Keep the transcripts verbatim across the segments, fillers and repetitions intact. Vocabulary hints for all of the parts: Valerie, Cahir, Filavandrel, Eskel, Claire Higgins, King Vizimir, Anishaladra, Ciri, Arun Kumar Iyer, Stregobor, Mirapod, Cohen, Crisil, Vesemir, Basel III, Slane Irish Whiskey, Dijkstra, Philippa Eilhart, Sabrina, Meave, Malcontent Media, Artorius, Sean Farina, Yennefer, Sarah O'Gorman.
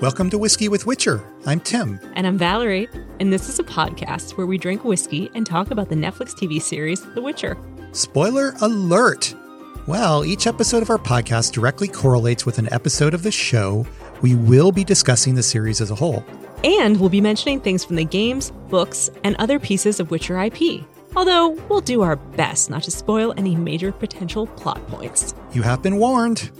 Welcome to Whiskey with Witcher. I'm Tim. And I'm Valerie. And this is a podcast where we drink whiskey and talk about the Netflix T V series, The Witcher. Spoiler alert! Well, each episode of our podcast directly correlates with an episode of the show. We will be discussing the series as a whole. And we'll be mentioning things from the games, books, and other pieces of Witcher I P. Although, we'll do our best not to spoil any major potential plot points. You have been warned.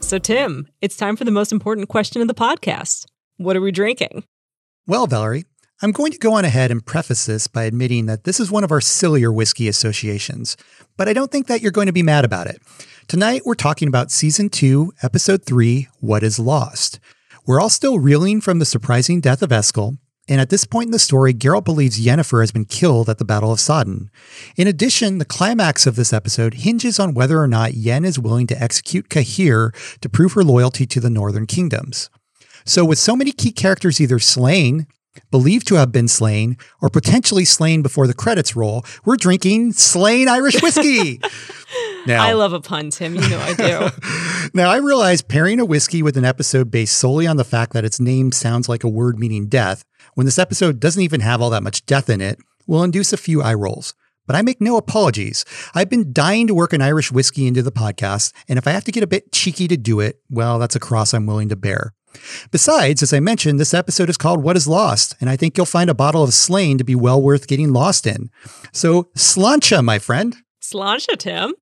So, Tim, it's time for the most important question of the podcast. What are we drinking? Well, Valerie, I'm going to go on ahead and preface this by admitting that this is one of our sillier whiskey associations, but I don't think that you're going to be mad about it. Tonight, we're talking about Season two, Episode three, What is Lost? We're all still reeling from the surprising death of Eskel, and at this point in the story, Geralt believes Yennefer has been killed at the Battle of Sodden. In addition, the climax of this episode hinges on whether or not Yen is willing to execute Cahir to prove her loyalty to the Northern Kingdoms. So with so many key characters either slain, believed to have been slain, or potentially slain before the credits roll, we're drinking Slane Irish Whiskey! Now, I love a pun, Tim. You know I do. Now, I realize pairing a whiskey with an episode based solely on the fact that its name sounds like a word meaning death, when this episode doesn't even have all that much death in it, will induce a few eye rolls. But I make no apologies. I've been dying to work an Irish whiskey into the podcast, and if I have to get a bit cheeky to do it, well, that's a cross I'm willing to bear. Besides, as I mentioned, this episode is called What is Lost, and I think you'll find a bottle of Slane to be well worth getting lost in. So, sláinte, my friend. Sláinte, Tim.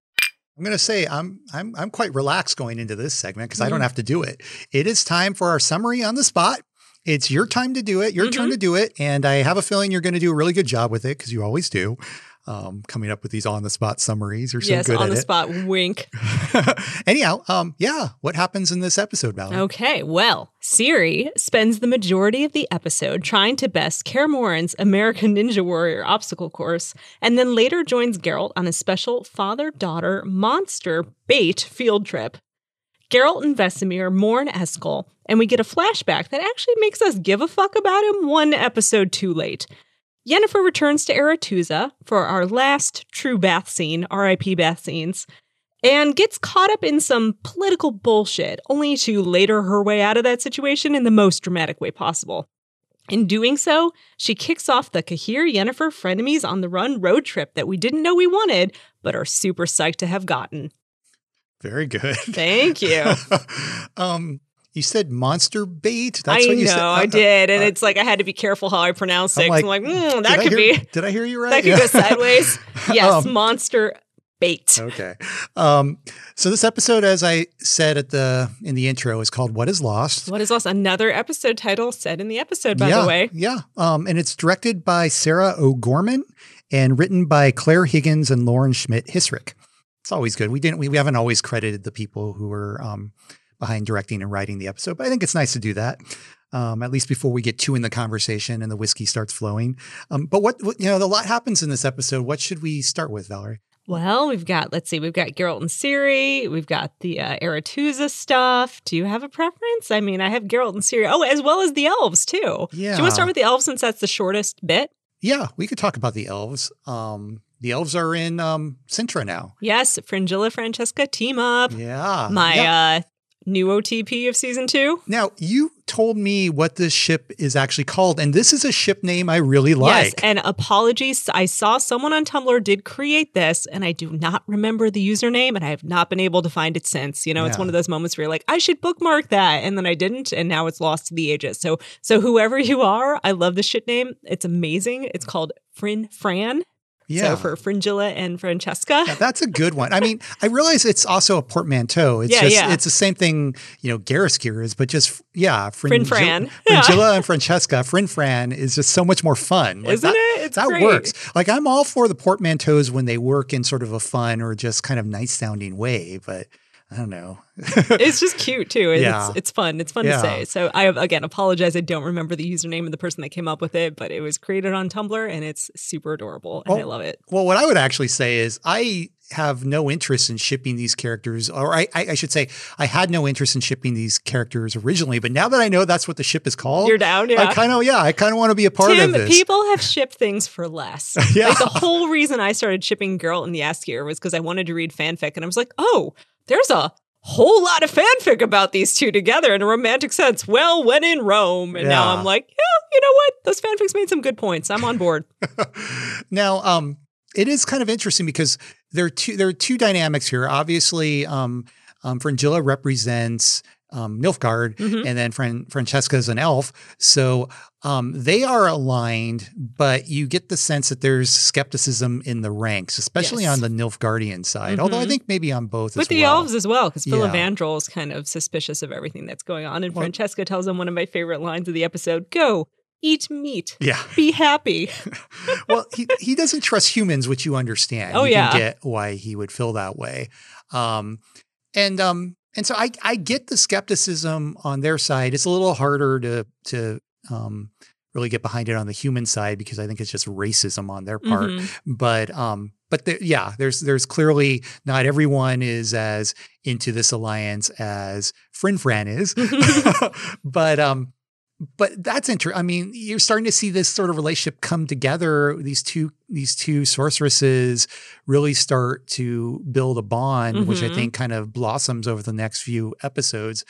I'm going to say I'm I'm I'm quite relaxed going into this segment because mm. I don't have to do it. It is time for our summary on the spot. It's your time to do it, your mm-hmm. turn to do it, and I have a feeling you're going to do a really good job with it because you always do. Um, coming up with these on-the-spot summaries. You're so yes, good at it. Yes, on-the-spot wink. Anyhow, um, yeah, what happens in this episode, Valerie? Okay, well, Ciri spends the majority of the episode trying to best Kaer Morhen's American Ninja Warrior obstacle course, and then later joins Geralt on a special father-daughter monster bait field trip. Geralt and Vesemir mourn Eskel, and we get a flashback that actually makes us give a fuck about him one episode too late. Yennefer returns to Aretusa for our last true bath scene, R I P bath scenes, and gets caught up in some political bullshit, only to later her way out of that situation in the most dramatic way possible. In doing so, she kicks off the Cahir-Yennefer frenemies on the run road trip that we didn't know we wanted, but are super psyched to have gotten. Very good. Thank you. um... You said monster bait? That's I what you know, said. I know, I did. And uh, it's like I had to be careful how I pronounce it. I'm like, I'm like mm, that could hear, be. Did I hear you right? That could yeah. go sideways. Yes, um, monster bait. Okay. Um, so this episode, as I said at the in the intro, is called What is Lost? What is Lost? Another episode title said in the episode, by yeah, the way. Yeah. Um, and it's directed by Sarah O'Gorman and written by Claire Higgins and Lauren Schmidt-Hisrick. It's always good. We didn't. We, we haven't always credited the people who were... Um, behind directing and writing the episode. But I think it's nice to do that, um, at least before we get too in the conversation and the whiskey starts flowing. Um, but what, what, you know, a lot happens in this episode. What should we start with, Valerie? Well, we've got, let's see, we've got Geralt and Ciri. We've got the uh, Aretusa stuff. Do you have a preference? I mean, I have Geralt and Ciri. Oh, as well as the elves, too. Yeah. Do you want to start with the elves since that's the shortest bit? Yeah, we could talk about the elves. Um The elves are in um, Sintra now. Yes, Fringilla, Francesca, team up. Yeah. My yeah. Uh, new O T P of season two. Now, you told me what this ship is actually called, and this is a ship name I really like. Yes, and apologies. I saw someone on Tumblr did create this, and I do not remember the username, and I have not been able to find it since. You know, yeah. It's one of those moments where you're like, I should bookmark that, and then I didn't, and now it's lost to the ages. So, so whoever you are, I love the ship name. It's amazing. It's called Frin Fran. Yeah. So for Fringilla and Francesca. Yeah, that's a good one. I mean, I realize it's also a portmanteau. It's yeah, just yeah. It's the same thing, you know, Gariscure is, but just, yeah. Frin Fran. Fringilla yeah. and Francesca. Frin Fran is just so much more fun. Like, Isn't that, it? It's That great. works. Like, I'm all for the portmanteaus when they work in sort of a fun or just kind of nice sounding way, but I don't know. It's just cute, too. It's, yeah. it's, it's fun. It's fun yeah. to say. So I, again, apologize. I don't remember the username of the person that came up with it, but it was created on Tumblr, and it's super adorable, and well, I love it. Well, what I would actually say is I have no interest in shipping these characters, or I, I should say I had no interest in shipping these characters originally, but now that I know that's what the ship is called. You're down, yeah. I kind of, yeah, I kind of want to be a part Tim, of this. People have shipped things for less. yeah. Like, the whole reason I started shipping Geralt and Yaskier was because I wanted to read fanfic, and I was like, oh, there's a whole lot of fanfic about these two together in a romantic sense. Well, when in Rome. And yeah. now I'm like, yeah, you know what? Those fanfics made some good points. I'm on board. Now, um, it is kind of interesting because there are two, there are two dynamics here. Obviously, um, um, Fringilla represents um, Nilfgaard, mm-hmm. and then Fran- Francesca is an elf. So um, they are aligned, but you get the sense that there's skepticism in the ranks, especially yes. on the Nilfgaardian side, mm-hmm. although I think maybe on both With as the well. elves as well, because Filavandrel yeah. is kind of suspicious of everything that's going on. And well, Francesca tells him one of my favorite lines of the episode, go. Eat meat. Yeah. Be happy. Well, he, he doesn't trust humans, which you understand. Oh, you yeah. can get why he would feel that way. Um, and um, and so I, I get the skepticism on their side. It's a little harder to to um, really get behind it on the human side because I think it's just racism on their part. Mm-hmm. But um, but the, yeah, there's there's clearly not everyone is as into this alliance as Frin Fran is. but um. But that's interesting. I mean, you're starting to see this sort of relationship come together. These two, these two sorceresses really start to build a bond, mm-hmm. which I think kind of blossoms over the next few episodes.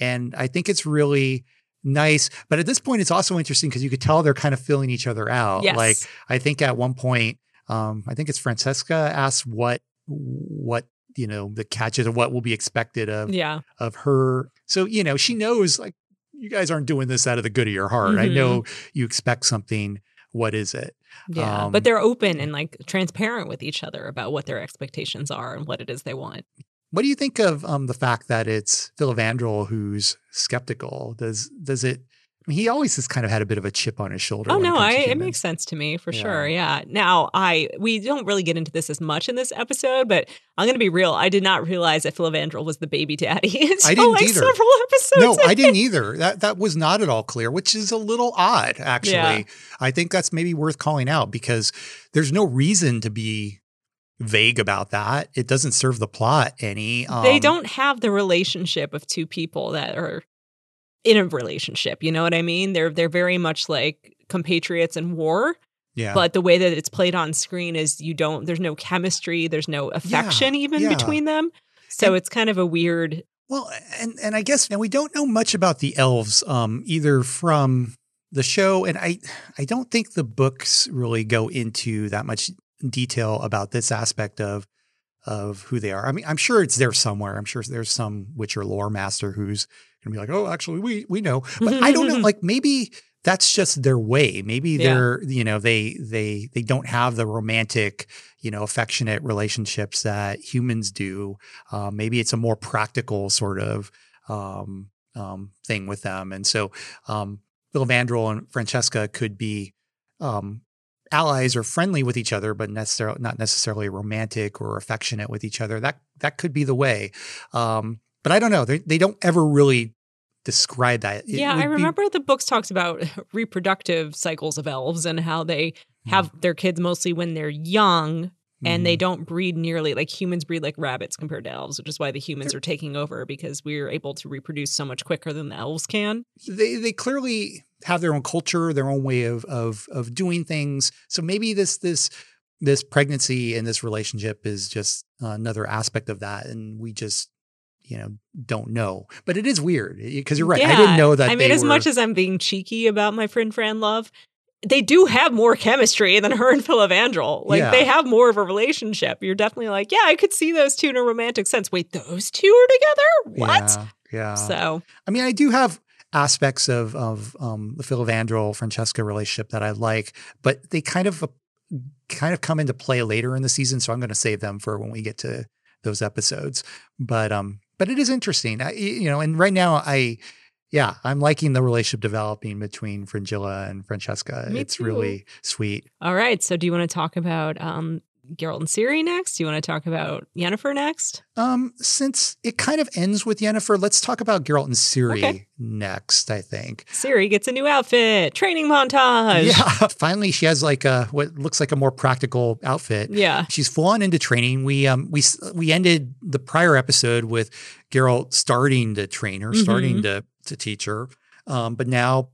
And I think it's really nice. But at this point, it's also interesting because you could tell they're kind of filling each other out. Yes. Like I think at one point, um, I think it's Francesca asks what, what, you know, the catches of what will be expected of, yeah. of her. So, you know, she knows like, you guys aren't doing this out of the good of your heart. Mm-hmm. I know you expect something. What is it? Yeah, um, but they're open and like transparent with each other about what their expectations are and what it is they want. What do you think of um, the fact that it's Filavandrel who's skeptical? Does does it? I mean, he always has kind of had a bit of a chip on his shoulder. Oh no, it, I, it makes sense to me for yeah. sure. Yeah. Now I we don't really get into this as much in this episode, but I'm going to be real. I did not realize that Filavandrel was the baby daddy. until I didn't like either. Several episodes. No, in. I didn't either. That that was not at all clear, which is a little odd, actually. Yeah. I think that's maybe worth calling out because there's no reason to be vague about that. It doesn't serve the plot any. Um, they don't have the relationship of two people that are in a relationship, you know what I mean? They're they're very much like compatriots in war. Yeah. But the way that it's played on screen is you don't, there's no chemistry, there's no affection yeah, even yeah. between them. So and, it's kind of a weird. Well, and and I guess now we don't know much about the elves um, either from the show. And I I don't think the books really go into that much detail about this aspect of of who they are. I mean, I'm sure it's there somewhere. I'm sure there's some Witcher lore master who's going to be like, oh, actually, we we know. But I don't know, like maybe that's just their way. Maybe yeah. they're, you know, they they they don't have the romantic, you know, affectionate relationships that humans do. Uh, maybe it's a more practical sort of um, um, thing with them. And so um, Filavandrel and Francesca could be um, allies or friendly with each other, but necessarily not necessarily romantic or affectionate with each other. That that could be the way. Um, but I don't know. They, they don't ever really describe that. It yeah, I remember be... the books talks about reproductive cycles of elves and how they have mm. their kids mostly when they're young and mm. they don't breed nearly like humans breed like rabbits compared to elves, which is why the humans they're... are taking over because we're able to reproduce so much quicker than the elves can. They they clearly have their own culture, their own way of of of doing things. So maybe this this this pregnancy and this relationship is just another aspect of that, and we just you know, don't know. But it is weird because you're right. Yeah. I didn't know that. I mean, they as were... much as I'm being cheeky about my friend Fran love, they do have more chemistry than her and Filavandrel. Like yeah. they have more of a relationship. You're definitely like, yeah, I could see those two in a romantic sense. Wait, those two are together? What? Yeah. yeah. So, I mean, I do have aspects of, of um, the Filavandrel Francesca relationship that I like, but they kind of, kind of come into play later in the season. So I'm going to save them for when we get to those episodes. But, um, But it is interesting, I, you know, and right now I, yeah, I'm liking the relationship developing between Fringilla and Francesca. Me it's too. Really sweet. All right. So do you want to talk about um, Geralt and Ciri next? Do you want to talk about Yennefer next? Um, since it kind of ends with Yennefer, let's talk about Geralt and Ciri okay. next, I think. Ciri gets a new outfit, training montage. Yeah. Finally, she has like a, what looks like a more practical outfit. Yeah. She's full on into training. We, um, we, we ended the prior episode with Geralt starting to train her, mm-hmm. starting to, to teach her. Um, but now,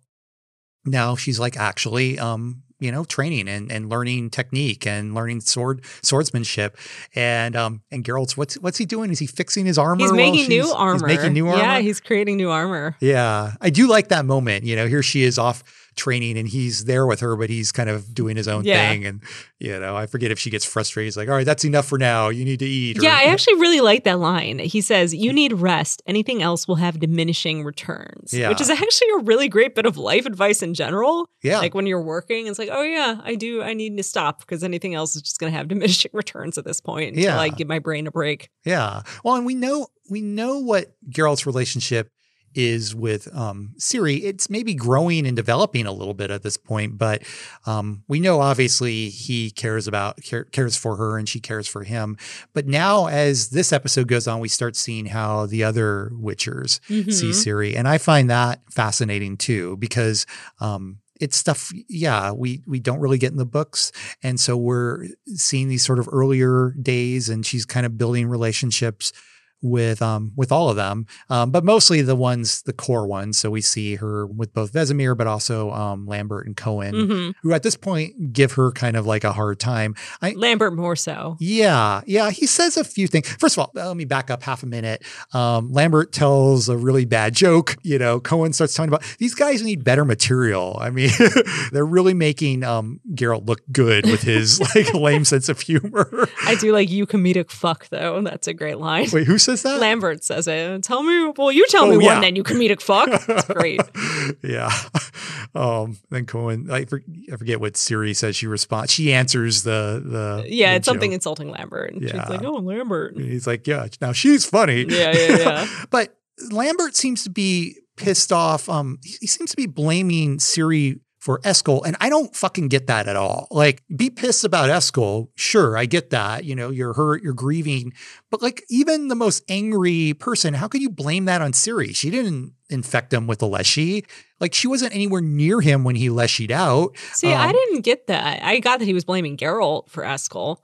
now she's like, actually, um, you know, training and, and learning technique and learning sword swordsmanship. And um and Geralt's what's what's he doing? Is he fixing his armor? He's making new armor. He's making new armor. Yeah, he's creating new armor. Yeah. I do like that moment. You know, here she is off training and he's there with her, but he's kind of doing his own yeah. thing. And, you know, I forget if she gets frustrated. He's like, all right, that's enough for now. You need to eat. Or, yeah, I actually really like that line. He says, you need rest. Anything else will have diminishing returns, yeah. which is actually a really great bit of life advice in general. Yeah. Like when you're working, it's like, oh, yeah, I do. I need to stop because anything else is just going to have diminishing returns at this point until yeah. I give my brain a break. Yeah. Well, and we know we know what Geralt's relationship is with um, Ciri. It's maybe growing and developing a little bit at this point, but um, we know obviously he cares about care, cares for her and she cares for him. But now as this episode goes on, we start seeing how the other Witchers mm-hmm. see Ciri. And I find that fascinating too, because um, it's stuff, yeah, we, we don't really get in the books. And so we're seeing these sort of earlier days and she's kind of building relationships with um with all of them, um, but mostly the ones, the core ones. So we see her with both Vesemir, but also um, Lambert and Cohen, mm-hmm. who at this point give her kind of like a hard time. I, Lambert more so. Yeah. Yeah. He says a few things. First of all, let me back up half a minute. Um, Lambert tells a really bad joke. You know, Cohen starts talking about these guys need better material. I mean, they're really making um, Geralt look good with his like lame sense of humor. I do like you comedic fuck though. That's a great line. Wait, who said that? Lambert says it. Tell me, well, you tell oh, me yeah. one then, you comedic fuck. It's great. yeah. Um, then Cohen, I, for, I forget what Ciri says. She responds, she answers the, the yeah, the it's joke. Something insulting Lambert. Yeah. She's like, oh, Lambert. And he's like, yeah, now she's funny. Yeah, yeah, yeah. But Lambert seems to be pissed off. Um, he, he seems to be blaming Ciri for Eskel. And I don't fucking get that at all. Like, be pissed about Eskel. Sure, I get that. You know, you're hurt, you're grieving. But like, even the most angry person, how could you blame that on Ciri? She didn't infect him with the Leshy. Like, she wasn't anywhere near him when he Leshied out. See, um, I didn't get that. I got that he was blaming Geralt for Eskel.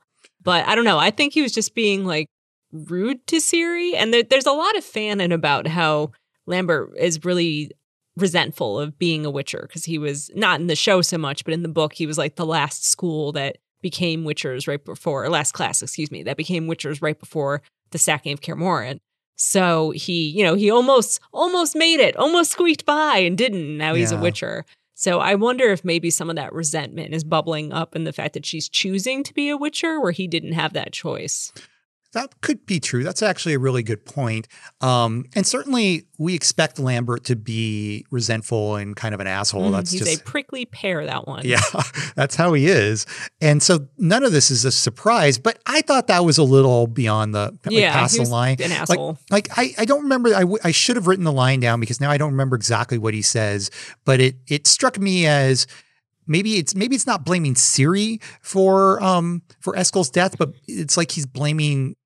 But I don't know. I think he was just being like rude to Ciri. And there, there's a lot of fanon about how Lambert is really resentful of being a Witcher because he was not in the show so much, but in the book, he was like the last school that became Witchers right before, or last class, excuse me, that became Witchers right before the sacking of Kaer Morhen. So he, you know, he almost, almost made it, almost squeaked by and didn't. Now he's yeah. a Witcher. So I wonder if maybe some of that resentment is bubbling up in the fact that she's choosing to be a Witcher where he didn't have that choice. That could be true. That's actually a really good point. Um, and certainly we expect Lambert to be resentful and kind of an asshole. Mm, that's he's just a prickly pear, that one. Yeah, that's how he is. And so none of this is a surprise, but I thought that was a little beyond the, like, yeah, past the line. An asshole. Like, like I, I don't remember, I, w I should have written the line down because now I don't remember exactly what he says, but it, it struck me as, Maybe it's maybe it's not blaming Ciri for um for Eskel's death, but it's like he's blaming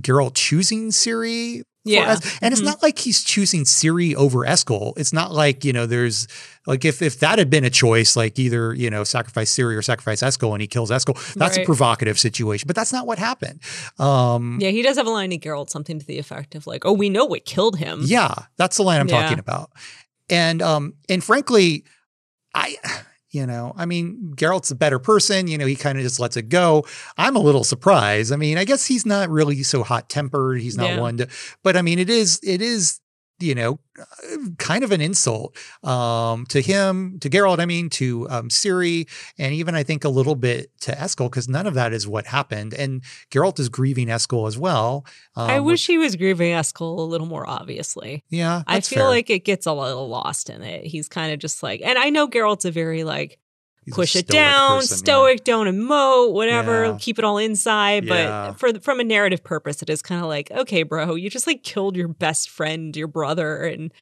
Geralt choosing Ciri. Yeah. And mm-hmm. it's not like he's choosing Ciri over Eskel. It's not like, you know, there's like if if that had been a choice, like either, you know, sacrifice Ciri or sacrifice Eskel and he kills Eskel, that's right. A provocative situation. But that's not what happened. Um, yeah, he does have a line to Geralt, something to the effect of like, oh, we know what killed him. Yeah, that's the line I'm yeah. talking about. And um and frankly, I You know, I mean, Geralt's a better person. You know, he kind of just lets it go. I'm a little surprised. I mean, I guess he's not really so hot tempered. He's not yeah. one to, but I mean, it is, it is, you know, kind of an insult um, to him, to Geralt, I mean, to um, Ciri, and even I think a little bit to Eskel, because none of that is what happened. And Geralt is grieving Eskel as well. Um, I wish which, he was grieving Eskel a little more obviously. Yeah, I feel fair. Like it gets a little lost in it. He's kind of just like, and I know Geralt's a very like, He's push it down, person, stoic, yeah. don't emote, whatever, yeah. keep it all inside. Yeah. But for from a narrative purpose, it is kind of like, okay, bro, you just like killed your best friend, your brother, and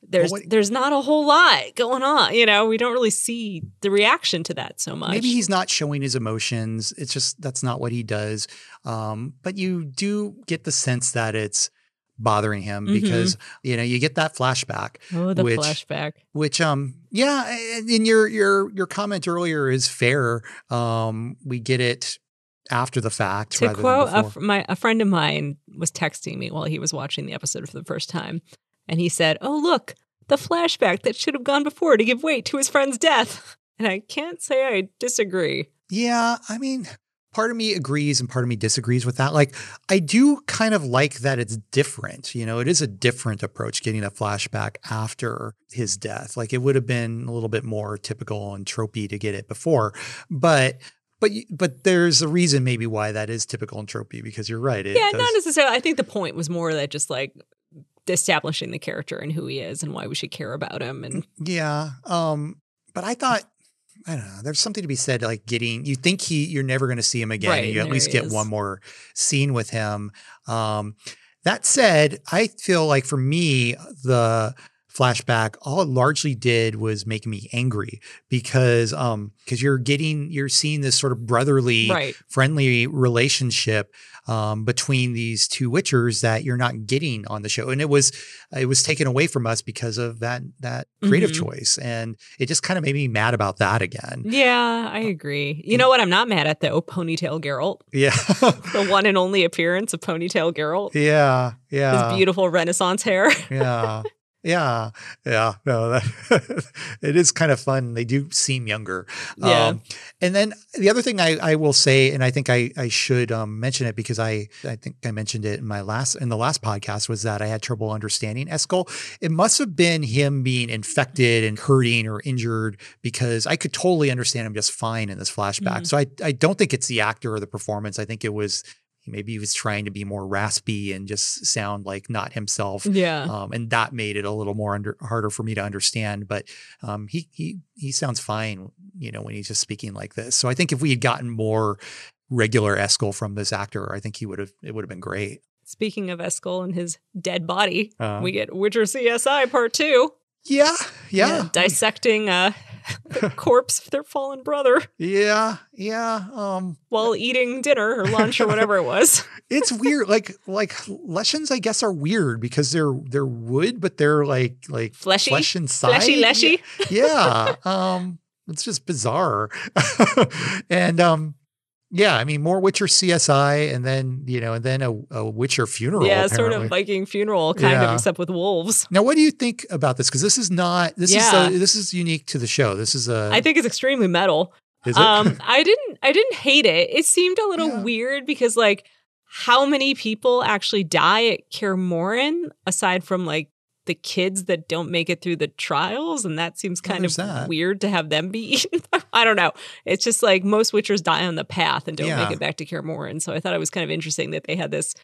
there's well, what, there's not a whole lot going on. You know, we don't really see the reaction to that so much. Maybe he's not showing his emotions. It's just, that's not what he does. Um, but you do get the sense that it's bothering him mm-hmm. because, you know, you get that flashback. Oh, the which, flashback. Which, um, yeah, and, and your your your comment earlier is fair. Um, we get it after the fact. To quote a, my, a friend of mine was texting me while he was watching the episode for the first time, and he said, "Oh, look, the flashback that should have gone before to give weight to his friend's death." and I can't say I disagree. Yeah, I mean, part of me agrees and part of me disagrees with that. Like, I do kind of like that it's different. You know, it is a different approach getting a flashback after his death. Like, it would have been a little bit more typical and tropey to get it before. But... But but there's a reason maybe why that is typical and tropey, because you're right. It yeah, does. Not necessarily. I think the point was more that just like establishing the character and who he is and why we should care about him. And yeah. Um, but I thought, I don't know, there's something to be said, like getting, you think he, you're never going to see him again. Right, you at least get is. one more scene with him. Um, that said, I feel like for me, the flashback, all it largely did was make me angry because um because you're getting you're seeing this sort of brotherly, right. friendly relationship um between these two witchers that you're not getting on the show, and it was it was taken away from us because of that that creative mm-hmm. choice, and it just kind of made me mad about that again. Yeah, I agree. You know what I'm not mad at though? Ponytail Geralt. Yeah, the one and only appearance of Ponytail Geralt. Yeah, yeah, his beautiful Renaissance hair. Yeah. Yeah. Yeah. No, that, it is kind of fun. They do seem younger. Yeah. Um, and then the other thing I, I will say, and I think I, I should um, mention it because I, I think I mentioned it in my last, in the last podcast, was that I had trouble understanding Eskel. It must have been him being infected and hurting or injured, because I could totally understand him just fine in this flashback. Mm-hmm. So I, I don't think it's the actor or the performance. I think it was, maybe he was trying to be more raspy and just sound like not himself. Yeah. Um, and that made it a little more under, harder for me to understand. But um, he he he sounds fine, you know, when he's just speaking like this. So I think if we had gotten more regular Eskel from this actor, I think he would have it would have been great. Speaking of Eskel and his dead body, um, we get Witcher C S I Part Two. Yeah, yeah. yeah dissecting uh, the corpse of their fallen brother. Yeah, yeah. Um, While eating dinner or lunch or whatever it was. It's weird. Like like Leshens, I guess, are weird because they're they're wood, but they're like like fleshy, flesh inside. Fleshy, leshy. Yeah. yeah. Um, it's just bizarre. and um, yeah, I mean, more Witcher C S I, and then you know, and then a, a Witcher funeral. Yeah, apparently. Sort of Viking funeral kind yeah. of, except with wolves. Now, what do you think about this? Because this is not this yeah. is a, this is unique to the show. This is a. I think it's extremely metal. Is it? Um, I didn't I didn't hate it. It seemed a little yeah. weird because like, how many people actually die at Kaer Morhen aside from like the kids that don't make it through the trials, and that seems kind of that. weird to have them be eaten. I don't know. It's just like most witchers die on the path and don't yeah. make it back to Kaer Morhen. So I thought it was kind of interesting that they had this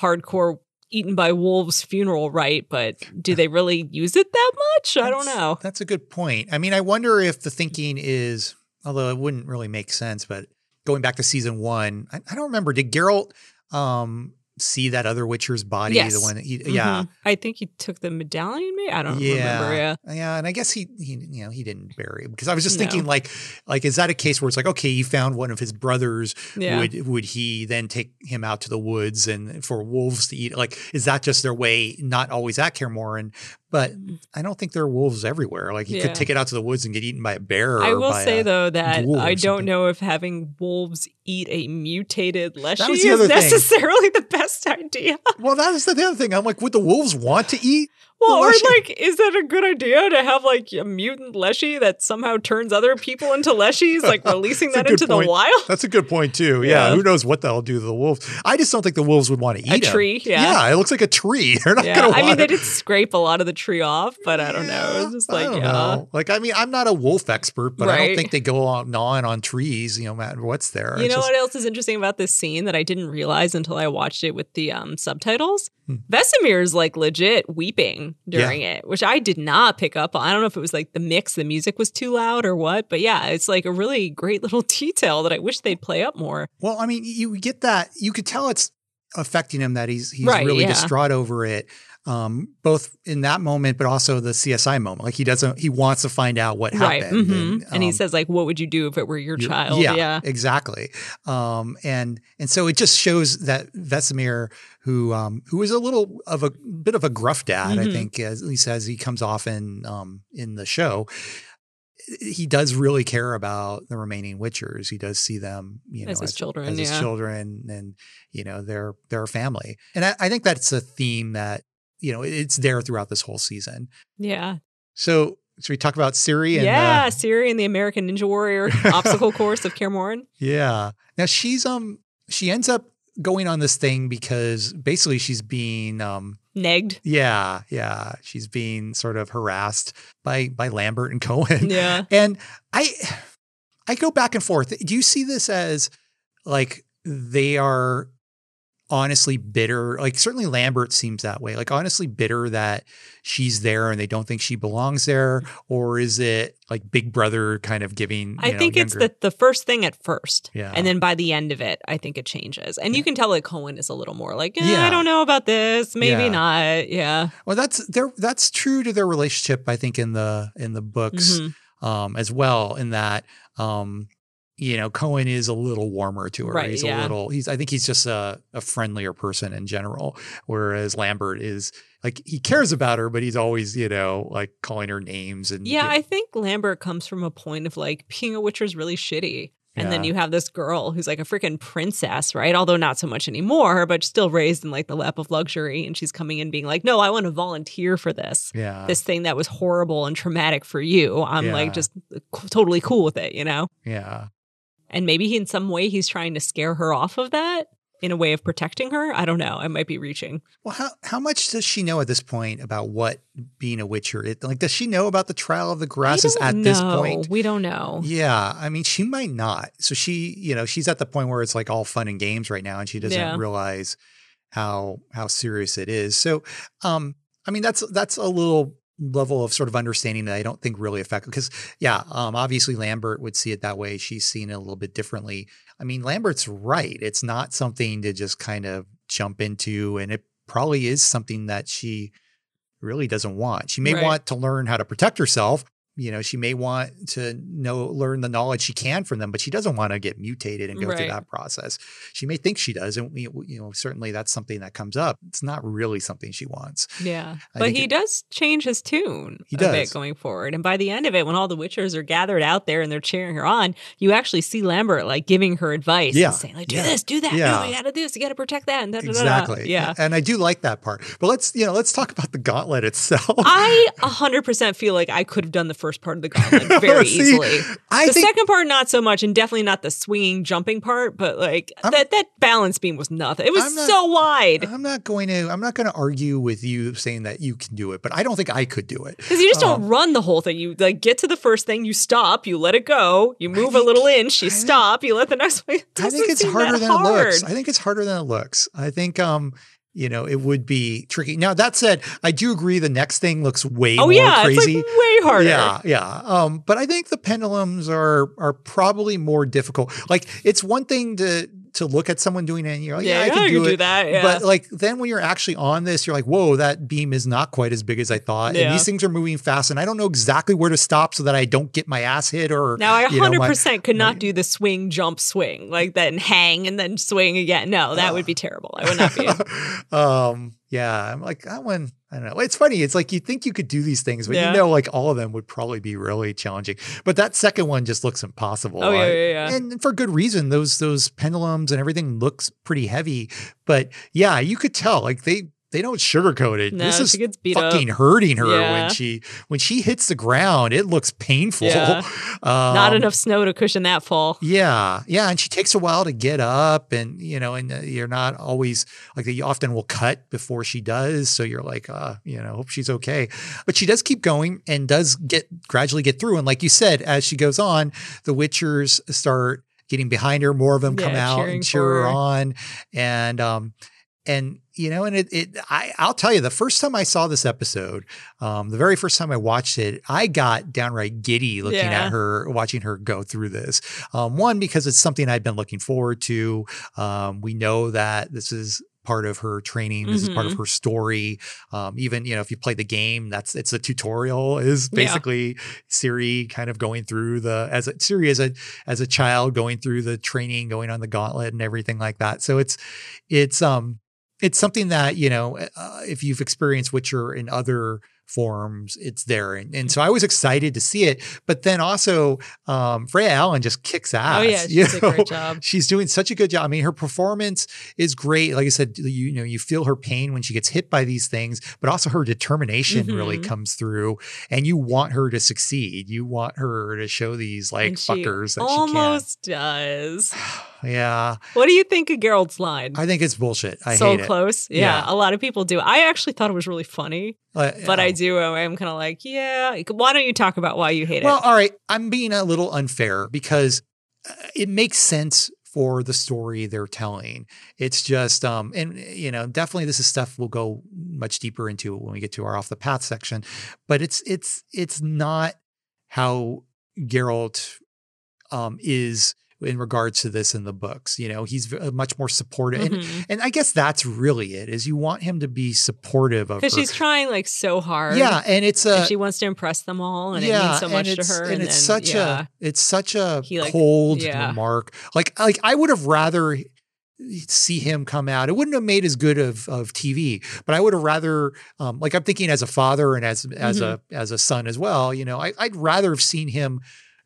hardcore eaten by wolves funeral rite, but do they really use it that much? That's, I don't know. That's a good point. I mean, I wonder if the thinking is, although it wouldn't really make sense, but going back to season one, I, I don't remember. Did Geralt um, see that other witcher's body? Yes. The one that he, mm-hmm. yeah. I think he took the medallion, maybe? I don't yeah. remember. Yeah. Yeah. And I guess he, he, you know, he didn't bury him, because I was just no. thinking like, like, is that a case where it's like, okay, he found one of his brothers. Yeah. Would, would he then take him out to the woods and for wolves to eat? Like, is that just their way? Not always at Kaer Morhen. But I don't think there are wolves everywhere. Like, you yeah. could take it out to the woods and get eaten by a bear. Or I will by say, a though, that I don't know if having wolves eat a mutated leshy is necessarily thing. the best idea. Well, that is the other thing. I'm like, would the wolves want to eat? Well, or like, is that a good idea to have like a mutant leshy that somehow turns other people into leshies, like releasing that into point. the wild? That's a good point too. Yeah. yeah. Who knows what that'll do to the wolves? I just don't think the wolves would want to eat a tree. Him. Yeah. Yeah. It looks like a tree. They're not yeah. going to. I mean, they did scrape a lot of the tree off, but I don't yeah, know. It's just like, I don't yeah. know. Like, I mean, I'm not a wolf expert, but right. I don't think they go on gnawing on trees, you know, matter what's there. You it's know just... what else is interesting about this scene that I didn't realize until I watched it with the um, subtitles? Hmm. Vesemir is like legit weeping during yeah. it, which I did not pick up on. I don't know if it was like the mix, the music was too loud or what, but yeah, it's like a really great little detail that I wish they'd play up more. Well, I mean, you get that. You could tell it's affecting him, that he's he's right, really yeah. distraught over it, um, both in that moment, but also the C S I moment. Like, he doesn't, he wants to find out what right. happened. Mm-hmm. And, um, and he says like, what would you do if it were your child? Yeah, yeah. exactly. Um, and, and so it just shows that Vesemir, who, um, who is a little of a bit of a gruff dad, mm-hmm. I think, as, at least as he comes off in, um, in the show, he does really care about the remaining Witchers. He does see them, you know, as his as, children, as yeah. his children, and you know, they're they're a family. And I, I think that's a theme that, you know, it's there throughout this whole season. Yeah. So should we talk about Ciri? And, yeah, uh, Ciri and the American Ninja Warrior obstacle course of Kaer Morhen. Yeah. Now she's um she ends up going on this thing because basically she's being um negged. Yeah, yeah. She's being sort of harassed by by Lambert and Cohen. Yeah. And I I go back and forth. Do you see this as like they are honestly bitter? Like certainly Lambert seems that way. Like honestly bitter that she's there and they don't think she belongs there. Or is it like Big Brother kind of giving? I you know, think younger... it's the, the first thing at first. Yeah. And then by the end of it, I think it changes. And yeah. you can tell that Cohen is a little more like, eh, yeah. I don't know about this. Maybe yeah. not. Yeah. Well, that's their, that's true to their relationship, I think, in the, in the books mm-hmm. um, as well, in that, um, you know, Cohen is a little warmer to her. Right, he's yeah. a little, he's, I think he's just a, a friendlier person in general. Whereas Lambert is like, he cares about her, but he's always, you know, like calling her names. And yeah, you know. I think Lambert comes from a point of like, being a witcher is really shitty. And yeah. then you have this girl who's like a freaking princess, right? Although not so much anymore, but still raised in like the lap of luxury. And she's coming in being like, no, I want to volunteer for this. Yeah. This thing that was horrible and traumatic for you. I'm yeah. like just totally cool with it, you know? Yeah. And maybe he, in some way he's trying to scare her off of that in a way of protecting her. I don't know. I might be reaching. Well, how, how much does she know at this point about what being a witcher is? Like, does she know about the trial of the grasses at know. this point? We don't know. Yeah. I mean, she might not. So she, you know, she's at the point where it's like all fun and games right now. And she doesn't yeah. realize how, how serious it is. So, um, I mean, that's, that's a little level of sort of understanding that I don't think really affect, because yeah, um, obviously Lambert would see it that way. She's seen it a little bit differently. I mean, Lambert's right. It's not something to just kind of jump into, and it probably is something that she really doesn't want. She may right. want to learn how to protect herself. You know, she may want to know, learn the knowledge she can from them, but she doesn't want to get mutated and go right. through that process. She may think she does. And, we, you know, certainly that's something that comes up. It's not really something she wants. Yeah. I but he it, does change his tune he a does. bit going forward. And by the end of it, when all the witchers are gathered out there and they're cheering her on, you actually see Lambert like giving her advice yeah. and saying, like, do yeah. this, do that. Yeah. No, you got to do this. You got to protect that. And da, da, da, exactly. Da. Yeah. And I do like that part. But let's, you know, let's talk about the gauntlet itself. I one hundred percent feel like I could have done the first part of the gauntlet very See, easily. I the think, second part, not so much, and definitely not the swinging, jumping part. But like I'm, that, that balance beam was nothing. It was not, so wide. I'm not going to. I'm not going to argue with you saying that you can do it, but I don't think I could do it because you just um, don't run the whole thing. You like get to the first thing, you stop, you let it go, you move think, a little inch, you I stop, think, you let the next one. I think it's harder than hard. it looks. I think it's harder than it looks. I think. um You know, it would be tricky. Now, that said, I do agree the next thing looks way oh, more yeah, crazy. It's like way harder. Yeah, yeah. Um, but I think the pendulums are are probably more difficult. Like, it's one thing to to look at someone doing it and you're like, yeah, yeah I can, I do, can do that. Yeah. But like, then when you're actually on this, you're like, whoa, that beam is not quite as big as I thought. Yeah. And these things are moving fast. And I don't know exactly where to stop so that I don't get my ass hit or. Now I one hundred percent know, my, could not my, do the swing, jump, swing, like then hang and then swing again. No, that uh, would be terrible. I would not be. um, yeah. I'm like, that one, I don't know. It's funny. It's like, you think you could do these things, but yeah. you know, like all of them would probably be really challenging, but that second one just looks impossible. Oh, yeah, yeah, yeah. And for good reason, those, those pendulums and everything looks pretty heavy, but yeah, you could tell like they, they don't sugarcoat it. No, this is she gets beat fucking up. hurting her yeah. when she, when she hits the ground, it looks painful. Yeah. Um, Not enough snow to cushion that fall. Yeah. Yeah. And she takes a while to get up and, you know, and you're not always like you often will cut before she does. So you're like, uh, you know, hope she's okay. But she does keep going and does get gradually get through. And like you said, as she goes on, the witchers start getting behind her. More of them yeah, come out and cheer her on. And, um, And, you know, and it, it, I, I'll tell you, the first time I saw this episode, um, the very first time I watched it, I got downright giddy looking yeah. at her, watching her go through this. Um, one, because it's something I've been looking forward to. Um, we know that this is part of her training. This mm-hmm. is part of her story. Um, even, you know, if you play the game, that's, it's a tutorial is basically yeah. Ciri kind of going through the, as a, Ciri as a, as a child going through the training, going on the gauntlet and everything like that. So it's, it's, um, it's something that, you know, uh, if you've experienced Witcher and other forms, it's there. And, and so I was excited to see it. But then also um, Freya Allen just kicks ass. Oh yeah, she did a great job. She's doing such a good job. I mean, her performance is great. Like I said, you, you know, you feel her pain when she gets hit by these things, but also her determination mm-hmm. really comes through, and you want her to succeed. You want her to show these like fuckers that almost she almost does. Yeah. What do you think of Geralt's line? I think it's bullshit. I so hate it. So close. Yeah, yeah. A lot of people do. I actually thought it was really funny, uh, but I do. I'm kind of like, yeah, why don't you talk about why you hate well, it? Well, all right. I'm being a little unfair because it makes sense for the story they're telling. It's just, um, and you know, definitely this is stuff we'll go much deeper into when we get to our off the path section, but it's, it's, it's not how Geralt, um, is in regards to this in the books. You know, he's much more supportive. Mm-hmm. And, and I guess that's really it, is you want him to be supportive of her. Because she's trying like so hard. Yeah. And it's a, and she wants to impress them all, and yeah, it means so much to her. And, and it's then, such yeah. a, it's such a he, like, cold yeah. remark. Like, like I would have rather see him come out. It wouldn't have made as good of, of T V, but I would have rather, um, like I'm thinking as a father and as, as mm-hmm. a, as a son as well, you know, I, I'd rather have seen him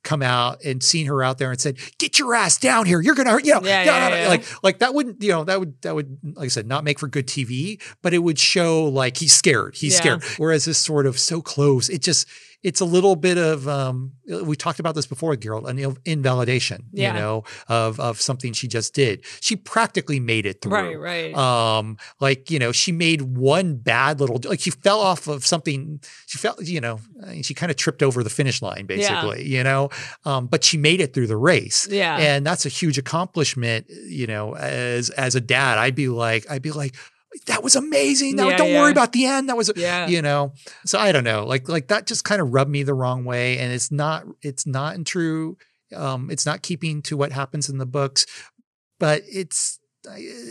come out and seen her out there and said, get your ass down here. You're going to hurt, you know, yeah, no, yeah, no, no. Yeah. like, like that wouldn't, you know, that would, that would, like I said, not make for good T V, but it would show like, he's scared, he's yeah. scared. Whereas this sort of so close, it just, it's a little bit of, um, we talked about this before, Geralt, an invalidation, yeah. you know, of, of something she just did. She practically made it through. Right, right. Um, like, you know, she made one bad little, like she fell off of something. She fell, you know, she kind of tripped over the finish line basically, yeah. you know, um, but she made it through the race. Yeah. And that's a huge accomplishment, you know, as, as a dad, I'd be like, I'd be like, that was amazing. That, yeah, don't yeah. worry about the end. That was, yeah. you know, so I don't know, like, like that just kind of rubbed me the wrong way. And it's not, it's not in true. Um, it's not keeping to what happens in the books, but it's,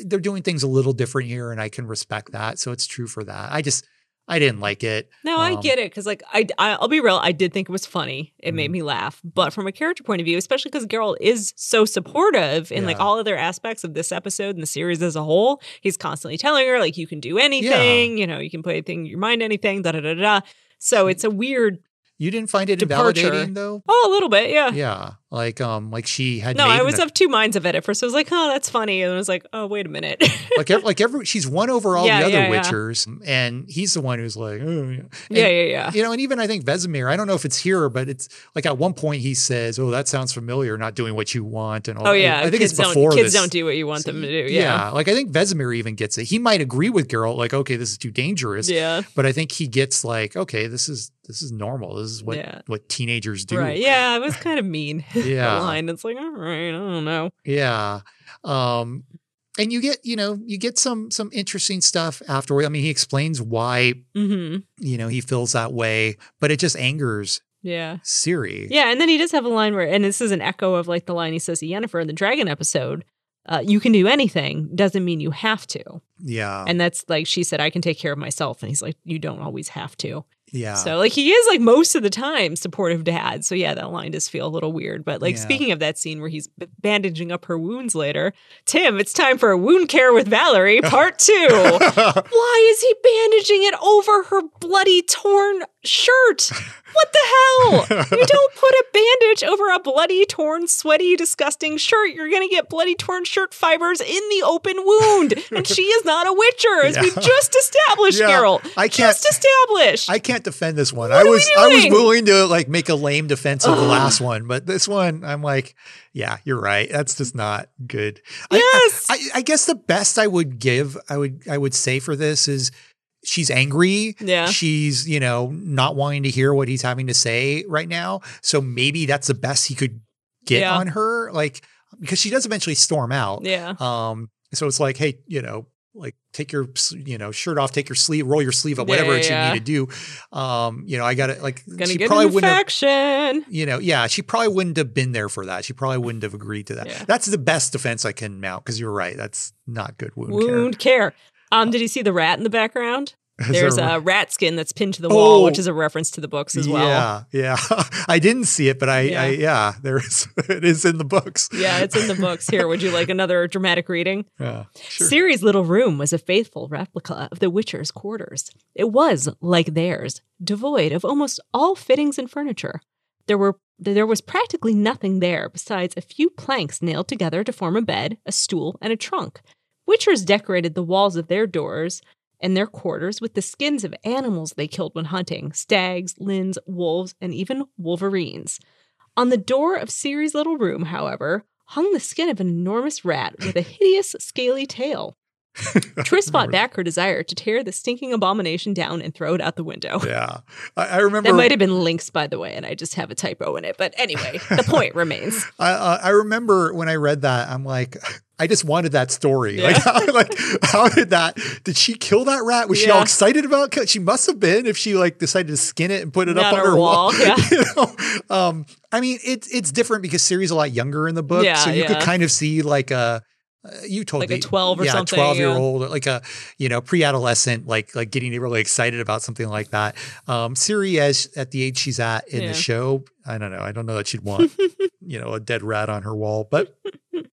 they're doing things a little different here, and I can respect that. So it's true for that. I just, I didn't like it. No, um, I get it. Cause like, I, I, I'll be real. I did think it was funny. It mm-hmm. made me laugh. But from a character point of view, especially because Geralt is so supportive in yeah. like all other aspects of this episode and the series as a whole, he's constantly telling her like, you can do anything, yeah. you know, you can play anything, your mind, anything, da, da, da, da. So it's a weird. You didn't find it departure. Invalidating though? Oh, a little bit. Yeah. Yeah. Like, um, like she had. No, I was of two minds of it at first. I was like, oh, that's funny. And I was like, oh, wait a minute. like, every, like every, she's won over all yeah, the other yeah, Witchers. Yeah. And he's the one who's like, oh, yeah. And, yeah, yeah, yeah. You know, and even I think Vesemir, I don't know if it's here, but it's like at one point he says, oh, that sounds familiar, not doing what you want. And all. Oh, yeah. I think kids it's before Kids this. Don't do what you want so, them to do. Yeah. yeah. Like I think Vesemir even gets it. He might agree with Geralt, like, okay, this is too dangerous. Yeah. But I think he gets like, okay, this is, this is normal. This is what, yeah. what teenagers do. Right. Yeah. It was kind of mean. Yeah. Line. It's like, all right, I don't know. Yeah. Um, and you get, you know, you get some, some interesting stuff afterward. I mean, he explains why, mm-hmm. you know, he feels that way, but it just angers yeah. Ciri. Yeah. And then he does have a line where, and this is an echo of like the line he says to Yennefer in the dragon episode, uh, you can do anything. Doesn't mean you have to. Yeah. And that's like, she said, I can take care of myself. And he's like, you don't always have to. Yeah. So like he is like most of the time supportive dad. So yeah, that line does feel a little weird. But like yeah. speaking of that scene where he's bandaging up her wounds later, Tim, it's time for wound care with Valerie, part two. Why is he bandaging it over her bloody torn shirt? What the hell? You don't put a bandage over a bloody, torn, sweaty, disgusting shirt. You're going to get bloody, torn shirt fibers in the open wound. And she is not a Witcher, as yeah. we've just established, yeah. Geralt. I can't, just established. I can't defend this one. What I was I was willing to like make a lame defense of Ugh. the last one, but this one, I'm like, yeah, you're right. That's just not good. Yes. I, I, I guess the best I would give, I would I would say for this is, she's angry. Yeah. She's, you know, not wanting to hear what he's having to say right now. So maybe that's the best he could get yeah. on her. Like, because she does eventually storm out. Yeah. Um, so it's like, hey, you know, like take your, you know, shirt off, take your sleeve, roll your sleeve up, whatever yeah, yeah. it you need to do. Um, you know, I got it. Like Gonna she get probably wouldn't have, you know, yeah, she probably wouldn't have been there for that. She probably wouldn't have agreed to that. Yeah. That's the best defense I can mount. Cause you're right. That's not good wound, wound care. care. Um, did you see the rat in the background? Is There's a, a rat skin that's pinned to the oh, wall, which is a reference to the books as yeah, well. Yeah, yeah. I didn't see it, but I, yeah, I, yeah there is. It is in the books. Yeah, it's in the books. Here, would you like another dramatic reading? Yeah, sure. Ciri's little room was a faithful replica of the Witcher's quarters. It was like theirs, devoid of almost all fittings and furniture. There were there was practically nothing there besides a few planks nailed together to form a bed, a stool, and a trunk. Witchers decorated the walls of their doors and their quarters with the skins of animals they killed when hunting, stags, lynx, wolves, and even wolverines. On the door of Ciri's little room, however, hung the skin of an enormous rat with a hideous, scaly tail. Triss fought back her desire to tear the stinking abomination down and throw it out the window. Yeah, I, I remember. That might have been lynx, by the way, and I just have a typo in it. But anyway, the point remains. I, uh, I remember when I read that, I'm like, I just wanted that story. Yeah. Like, how, like, how did that? Did she kill that rat? Was yeah. she all excited about it? She must have been if she like decided to skin it and put it Not up on her wall. wall. Yeah. You know? um, I mean, it's it's different because Ciri's a lot younger in the book, yeah, so you yeah. could kind of see like a. You told like the, a twelve or yeah, something, twelve year yeah. old, like a you know pre-adolescent, like like getting really excited about something like that. Um, Ciri, as at the age she's at in yeah. the show, I don't know. I don't know that she'd want you know a dead rat on her wall, but you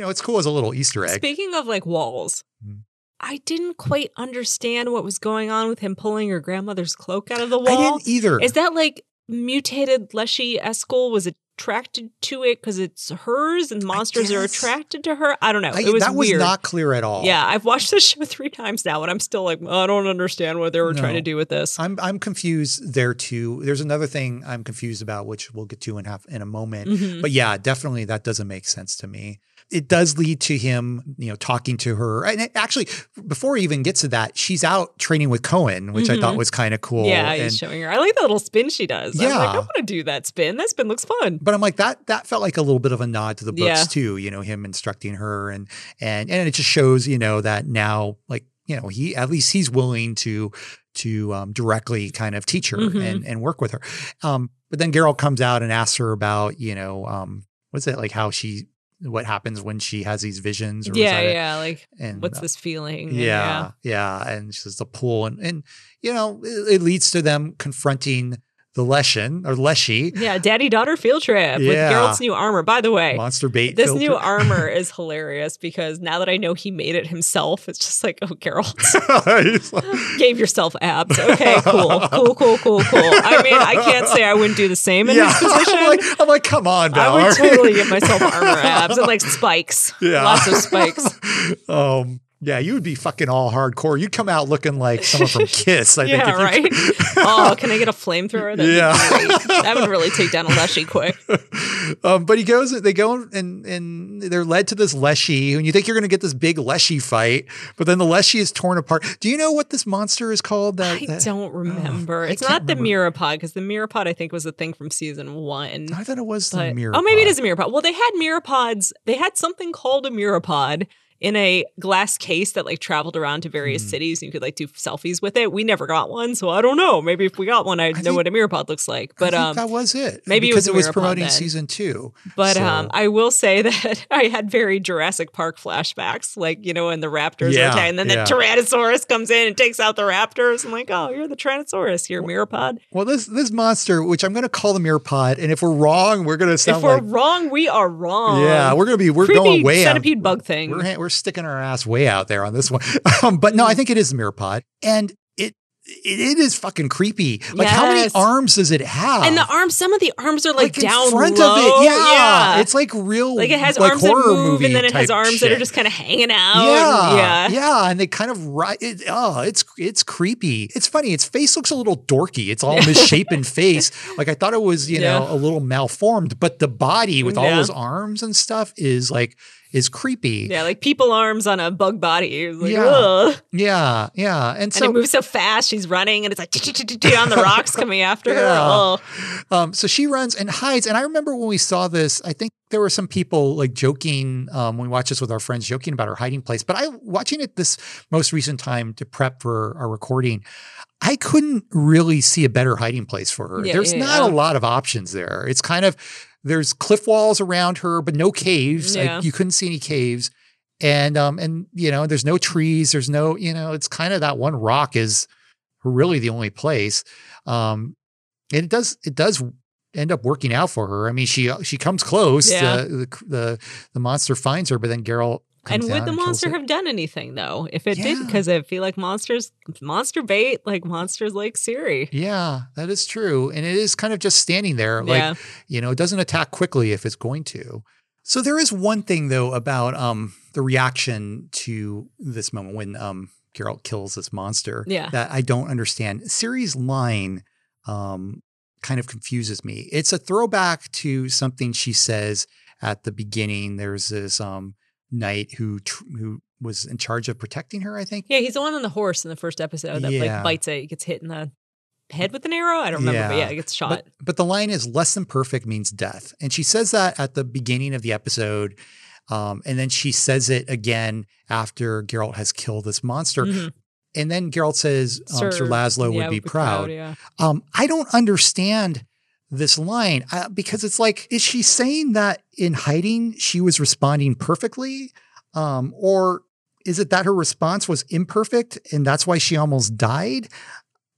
know it's cool as a little Easter egg. Speaking of like walls, mm-hmm. I didn't quite understand what was going on with him pulling her grandmother's cloak out of the wall. I didn't either. Is that like mutated Leshy Eskel? Was it? Attracted to it because it's hers and monsters are attracted to her. I don't know. I, it was that was weird. Not clear at all. Yeah, I've watched this show three times now, and I'm still like, oh, I don't understand what they were no. trying to do with this. I'm I'm confused there too. There's another thing I'm confused about, which we'll get to in half in a moment. Mm-hmm. But yeah, definitely that doesn't make sense to me. It does lead to him, you know, talking to her. And actually, before he even gets to that, she's out training with Cohen, which mm-hmm. I thought was kind of cool. Yeah, and he's showing her. I like the little spin she does. Yeah. I was like, I want to do that spin. That spin looks fun. But I'm like, that that felt like a little bit of a nod to the books yeah. too, you know, him instructing her. And, and, and it just shows, you know, that now, like, you know, he, at least he's willing to, to um, directly kind of teach her mm-hmm. and, and work with her. Um, but then Geralt comes out and asks her about, you know, um, what's it like how she, what happens when she has these visions. Or yeah, yeah. It? Like, and, what's uh, this feeling? Yeah, yeah, yeah. And she says the pool. And, and you know, it, it leads to them confronting the Leshen or Leshy. Yeah, daddy-daughter field trip yeah. with Geralt's new armor. By the way, monster bait. This new armor is hilarious because now that I know he made it himself, it's just like, oh, Geralt, like, gave yourself abs. Okay, cool, cool, cool, cool, cool. I mean, I can't say I wouldn't do the same in yeah. this position. I'm like, I'm like, come on, Val. I would totally give myself armor abs and like spikes, yeah. lots of spikes. Um. Yeah, you would be fucking all hardcore. You'd come out looking like someone from Kiss. I yeah, think. Yeah, right? Oh, can I get a flamethrower? That'd yeah. That would really take down a Leshy quick. Um, but he goes, they go and and they're led to this Leshy, and you think you're going to get this big Leshy fight, but then the Leshy is torn apart. Do you know what this monster is called? That, I that, don't remember. Oh, it's not remember. the Mirapod, because the Mirapod, I think, was a thing from season one. I thought it was but, the Mirapod. Oh, maybe it is a Mirapod. Well, they had Mirapods. They had something called a Mirapod in a glass case that like traveled around to various mm. cities and you could like do selfies with it. We never got one. So I don't know. Maybe if we got one, I'd I know think, what a Mirapod looks like. But I think um, that was it. Maybe because it was, it was promoting then. season two. But so. um, I will say that I had very Jurassic Park flashbacks, like, you know, when the raptors yeah, attack, and then yeah. the Tyrannosaurus comes in and takes out the raptors. I'm like, oh, you're the Tyrannosaurus, you're well, Mirapod. Well, this this monster, which I'm going to call the Mirapod, and if we're wrong, we're going to sound if like. If we're wrong, we are wrong. Yeah, we're going to be, we're Creepy going way centipede out. bug thing. We're, we're sticking our ass way out there on this one. Um, but no, I think it is the Mirapod. And it, it it is fucking creepy. Like, yes. How many arms does it have? And the arms, some of the arms are like, like down in front low. of it. Yeah. yeah. It's like real like it has like arms horror that move, and then it has arms shit. that are just kind of hanging out. Yeah. Yeah. yeah. And they kind of ri- it, oh, it's it's creepy. It's funny. Its face looks a little dorky. It's all misshapen face. Like, I thought it was, you yeah. know, a little malformed, but the body with yeah. all those arms and stuff is like is creepy. Yeah, like people arms on a bug body. Like, yeah. Ugh. yeah, yeah. And so and it moves so fast, she's running and it's like on the rocks coming after yeah. her. Oh. Um, so she runs and hides. And I remember when we saw this, I think there were some people like joking, um, when we watched this with our friends, joking about her hiding place. But I, watching it this most recent time to prep for our recording, I couldn't really see a better hiding place for her. Yeah, There's yeah, not yeah. a lot of options there. It's kind of, there's cliff walls around her, but no caves. Yeah. I, you couldn't see any caves. And, um, and, you know, there's no trees, there's no, you know, it's kind of that one rock is really the only place. Um, and it does, it does end up working out for her. I mean, she, she comes close, yeah. the, the, the, the monster finds her, but then Geralt comes and would the and monster have done anything though? If it yeah. did, because I feel like monsters, monster bait, like monsters like Ciri. Yeah, that is true. And it is kind of just standing there. Like, yeah. you know, it doesn't attack quickly if it's going to. So there is one thing though about, um, the reaction to this moment when, um, Geralt kills this monster yeah. that I don't understand. Ciri's line, um, kind of confuses me. It's a throwback to something she says at the beginning. There's this, um, knight who tr- who was in charge of protecting her, I think. Yeah, he's the one on the horse in the first episode that yeah. like bites it. He gets hit in the head with an arrow. I don't remember, yeah. but yeah, it gets shot. But, but the line is less than perfect means death. And she says that at the beginning of the episode. Um, and then she says it again after Geralt has killed this monster. Mm-hmm. And then Geralt says, um, Sir, Sir Laszlo yeah, would be proud. proud yeah. um, I don't understand this line I, because it's like, is she saying that in hiding she was responding perfectly? Um, or is it that her response was imperfect and that's why she almost died?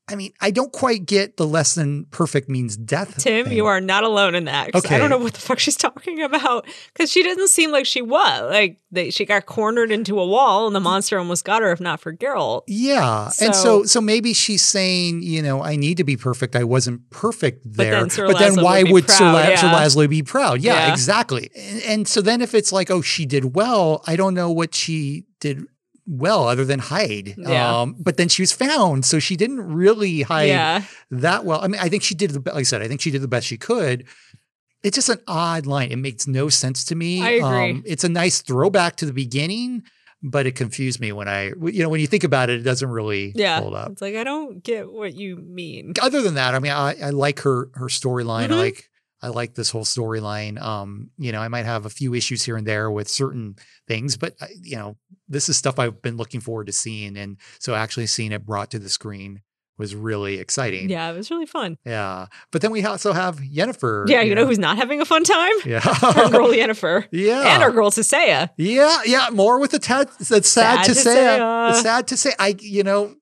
I mean, I don't quite get the less than perfect means death. Tim, thing. You are not alone in that. Okay. I don't know what the fuck she's talking about because she doesn't seem like she was. Like they, she got cornered into a wall and the monster almost got her if not for Geralt. Yeah. So, and so so maybe she's saying, you know, I need to be perfect. I wasn't perfect there. But then, Sir but then why would, would Sir, La- yeah. Sir Laszlo be proud? Yeah, yeah. exactly. And, and so then if it's like, oh, she did well, I don't know what she did well, other than hide. Yeah. Um, but then she was found. So she didn't really hide yeah. that well. I mean, I think she did the best, like I said, I think she did the best she could. It's just an odd line. It makes no sense to me. I agree. Um, it's a nice throwback to the beginning, but it confused me when I, you know, when you think about it, it doesn't really yeah. hold up. It's like, I don't get what you mean. Other than that, I mean, I, I like her, her storyline. Mm-hmm. I like, I like this whole storyline. Um, you know, I might have a few issues here and there with certain things, but I, you know, this is stuff I've been looking forward to seeing. And so actually seeing it brought to the screen was really exciting. Yeah, it was really fun. Yeah. But then we also have Yennefer. Yeah, you, you know, know who's not having a fun time? Yeah. Our girl Yennefer. Yeah. And our girl Tissaia. Yeah, yeah. More with the tad, that's sad, sad Tissaia. It's sad to say. I, you know,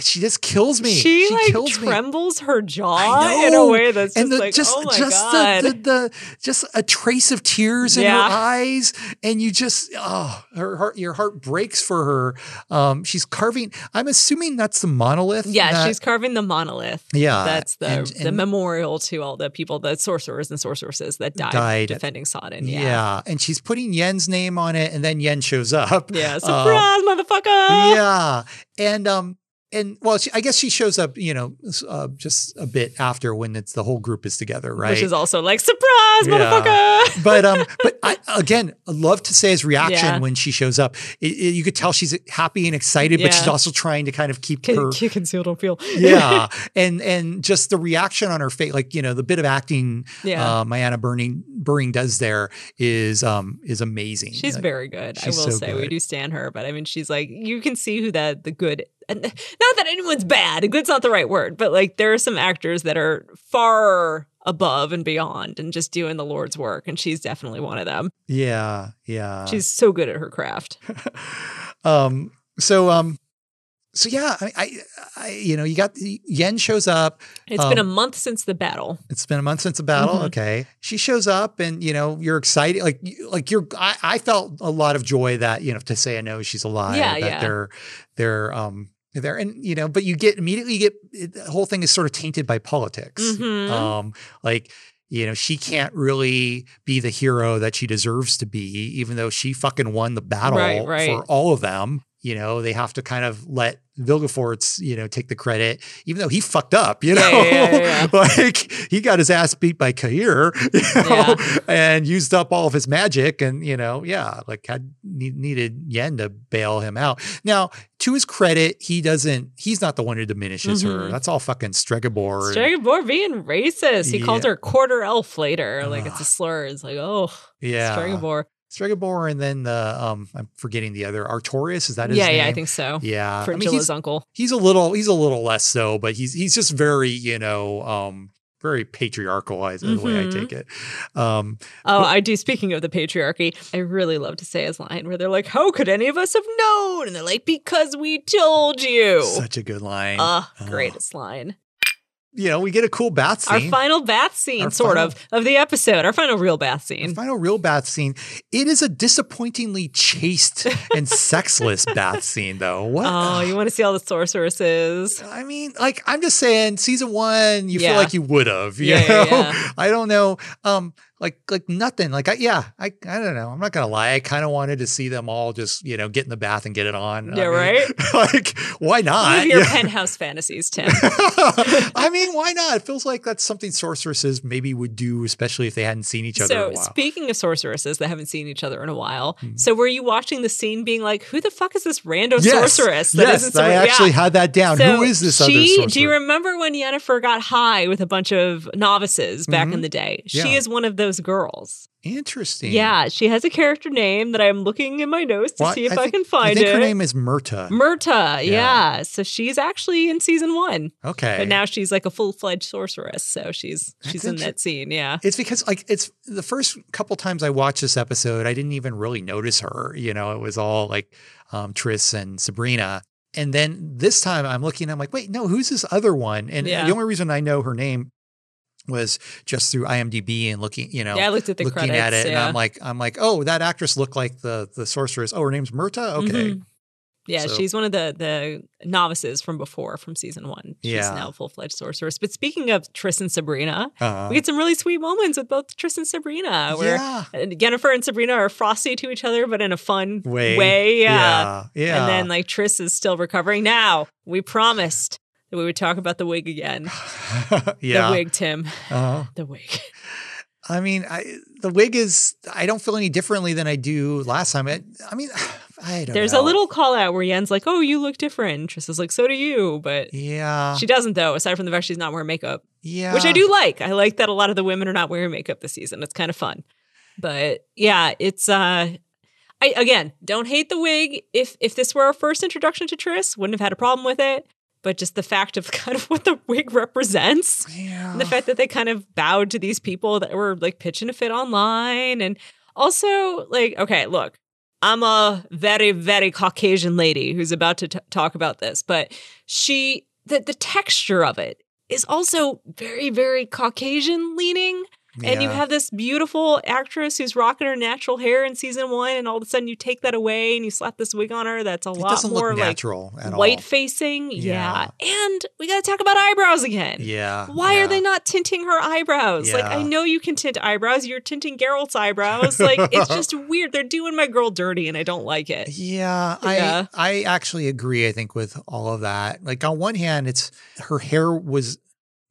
she just kills me. She, she like kills trembles me. Her jaw in a way that's and just the, like, just, oh my just God. The, the, the, just a trace of tears in yeah. her eyes. And you just, oh, her heart, your heart breaks for her. Um, she's carving, I'm assuming that's the monolith. Yeah, that, she's carving the monolith. Yeah. That's the, and, and the memorial to all the people, the sorcerers and sorceresses that died, died defending Sodden. Yeah. yeah. And she's putting Yen's name on it. And then Yen shows up. Yeah. Surprise, um, motherfucker. Yeah. And, um, And well, she, I guess she shows up, you know, uh, just a bit after when it's the whole group is together, right? Which is also like, surprise, yeah. motherfucker! But um, but I, again, I love Tissaia's reaction yeah. when she shows up. It, it, you could tell she's happy and excited, yeah. but she's also trying to kind of keep can, her can conceal, don't feel. yeah, and and just the reaction on her face, like you know, the bit of acting, yeah. uh, Mayanna Burning Burning does there is um is amazing. She's like, very good. She's I will so say good. We do stand her, but I mean, she's like you can see who that the good. And not that anyone's bad, good's not the right word, but like there are some actors that are far above and beyond and just doing the Lord's work. And she's definitely one of them. Yeah. Yeah. She's so good at her craft. um, so, um, so yeah, I, I, I, you know, you got Yen shows up. It's um, been a month since the battle. It's been a month since the battle. Mm-hmm. Okay. She shows up and, you know, you're excited. Like, like you're, I, I felt a lot of joy that, you know, Tissaia knows she's alive, yeah, that yeah. they're, they're, um, there and you know, but you get immediately you get it, the whole thing is sort of tainted by politics. Mm-hmm. Um, like you know, she can't really be the hero that she deserves to be, even though she fucking won the battle right, right. for all of them. You know, they have to kind of let Vilgefortz, you know, take the credit, even though he fucked up. You know, yeah, yeah, yeah, yeah. like he got his ass beat by Cahir, you know, yeah. and used up all of his magic, and you know, yeah, like had needed Yen to bail him out. Now, to his credit, he doesn't. He's not the one who diminishes mm-hmm. her. That's all fucking Stregobor. Stregobor being racist. He yeah. called her quarter elf later. Like uh, it's a slur. It's like oh yeah, Stregobor. Stregobor and then the, um, I'm forgetting the other, Artorius, is that his yeah, name? Yeah, I think so. Yeah. Fringilla's I mean, he's, uncle. He's a little, he's a little less so, but he's, he's just very, you know, um, very patriarchal is mm-hmm. the way I take it. Um, oh, but, I do. Speaking of the patriarchy, I really love Tessaia's line where they're like, how could any of us have known? And they're like, because we told you. Such a good line. Uh, oh, greatest line. You know, we get a cool bath scene. Our final bath scene, Our sort final, of, of the episode. Our final real bath scene. Our final real bath scene. It is a disappointingly chaste and sexless bath scene, though. What? Oh, you want to see all the sorceresses. I mean, like, I'm just saying, season one, you yeah. feel like you would have. You yeah, know? Yeah, yeah. I don't know. Um, like, like nothing. Like, I, yeah, I, I don't know. I'm not going to lie. I kind of wanted to see them all just, you know, get in the bath and get it on. Yeah, I mean, right? Like, why not? Live your yeah. penthouse fantasies, Tim. I mean, why not? It feels like that's something sorceresses maybe would do, especially if they hadn't seen each other so, in a while. So speaking of sorceresses that haven't seen each other in a while, mm-hmm. so were you watching the scene being like, who the fuck is this rando yes, sorceress? That yes, isn't I actually yeah. had that down. So who is this she, other sorceress? Do you remember when Yennefer got high with a bunch of novices back mm-hmm. in the day? She yeah. is one of those girls. Interesting. Yeah, she has a character name that I'm looking in my notes to well, see if I, think, I can find it. I think it. Her name is Myrta. Myrta, yeah. yeah. So she's actually in season one. Okay. But now she's like a full-fledged sorceress, so she's That's she's in that scene, yeah. It's because like it's the first couple times I watched this episode, I didn't even really notice her. You know, it was all like um, Triss and Sabrina. And then this time I'm looking, I'm like, wait, no, who's this other one? And yeah. the only reason I know her name was just through I M D B and looking, you know, yeah, I looked at the looking credits, at it, yeah. and I'm like, I'm like, oh, that actress looked like the the sorceress. Oh, her name's Myrta. Okay, mm-hmm. yeah, so. She's one of the the novices from before, from season one. She's yeah. now a full fledged sorceress. But speaking of Triss and Sabrina, uh-huh. we get some really sweet moments with both Triss and Sabrina, where yeah. Yennefer and Sabrina are frosty to each other, but in a fun way. way. Yeah. yeah, yeah. And then like Triss is still recovering. Now we promised. We would talk about the wig again. yeah. The wig, Tim. Uh-huh. The wig. I mean, I, the wig is, I don't feel any differently than I do last time. I, I mean, I don't There's know. a little call out where Yen's like, oh, you look different. And Triss is like, so do you. But yeah, she doesn't, though, aside from the fact she's not wearing makeup. Yeah. Which I do like. I like that a lot of the women are not wearing makeup this season. It's kind of fun. But yeah, it's... uh I again, don't hate the wig. If, if this were our first introduction to Triss, wouldn't have had a problem with it. But just the fact of kind of what the wig represents yeah. and the fact that they kind of bowed to these people that were like pitching a fit online. And also like, okay, look, I'm a very, very Caucasian lady who's about to t- talk about this, but she, the, the texture of it is also very, very Caucasian leaning. Yeah. And you have this beautiful actress who's rocking her natural hair in season one, and all of a sudden you take that away and you slap this wig on her. That's a it lot more look natural like at white all. facing. Yeah. yeah. And we got to talk about eyebrows again. Yeah. Why yeah. are they not tinting her eyebrows? Yeah. Like, I know you can tint eyebrows. You're tinting Geralt's eyebrows. Like, it's just weird. They're doing my girl dirty and I don't like it. Yeah. yeah. I, I actually agree, I think, with all of that. Like, on one hand, it's her hair was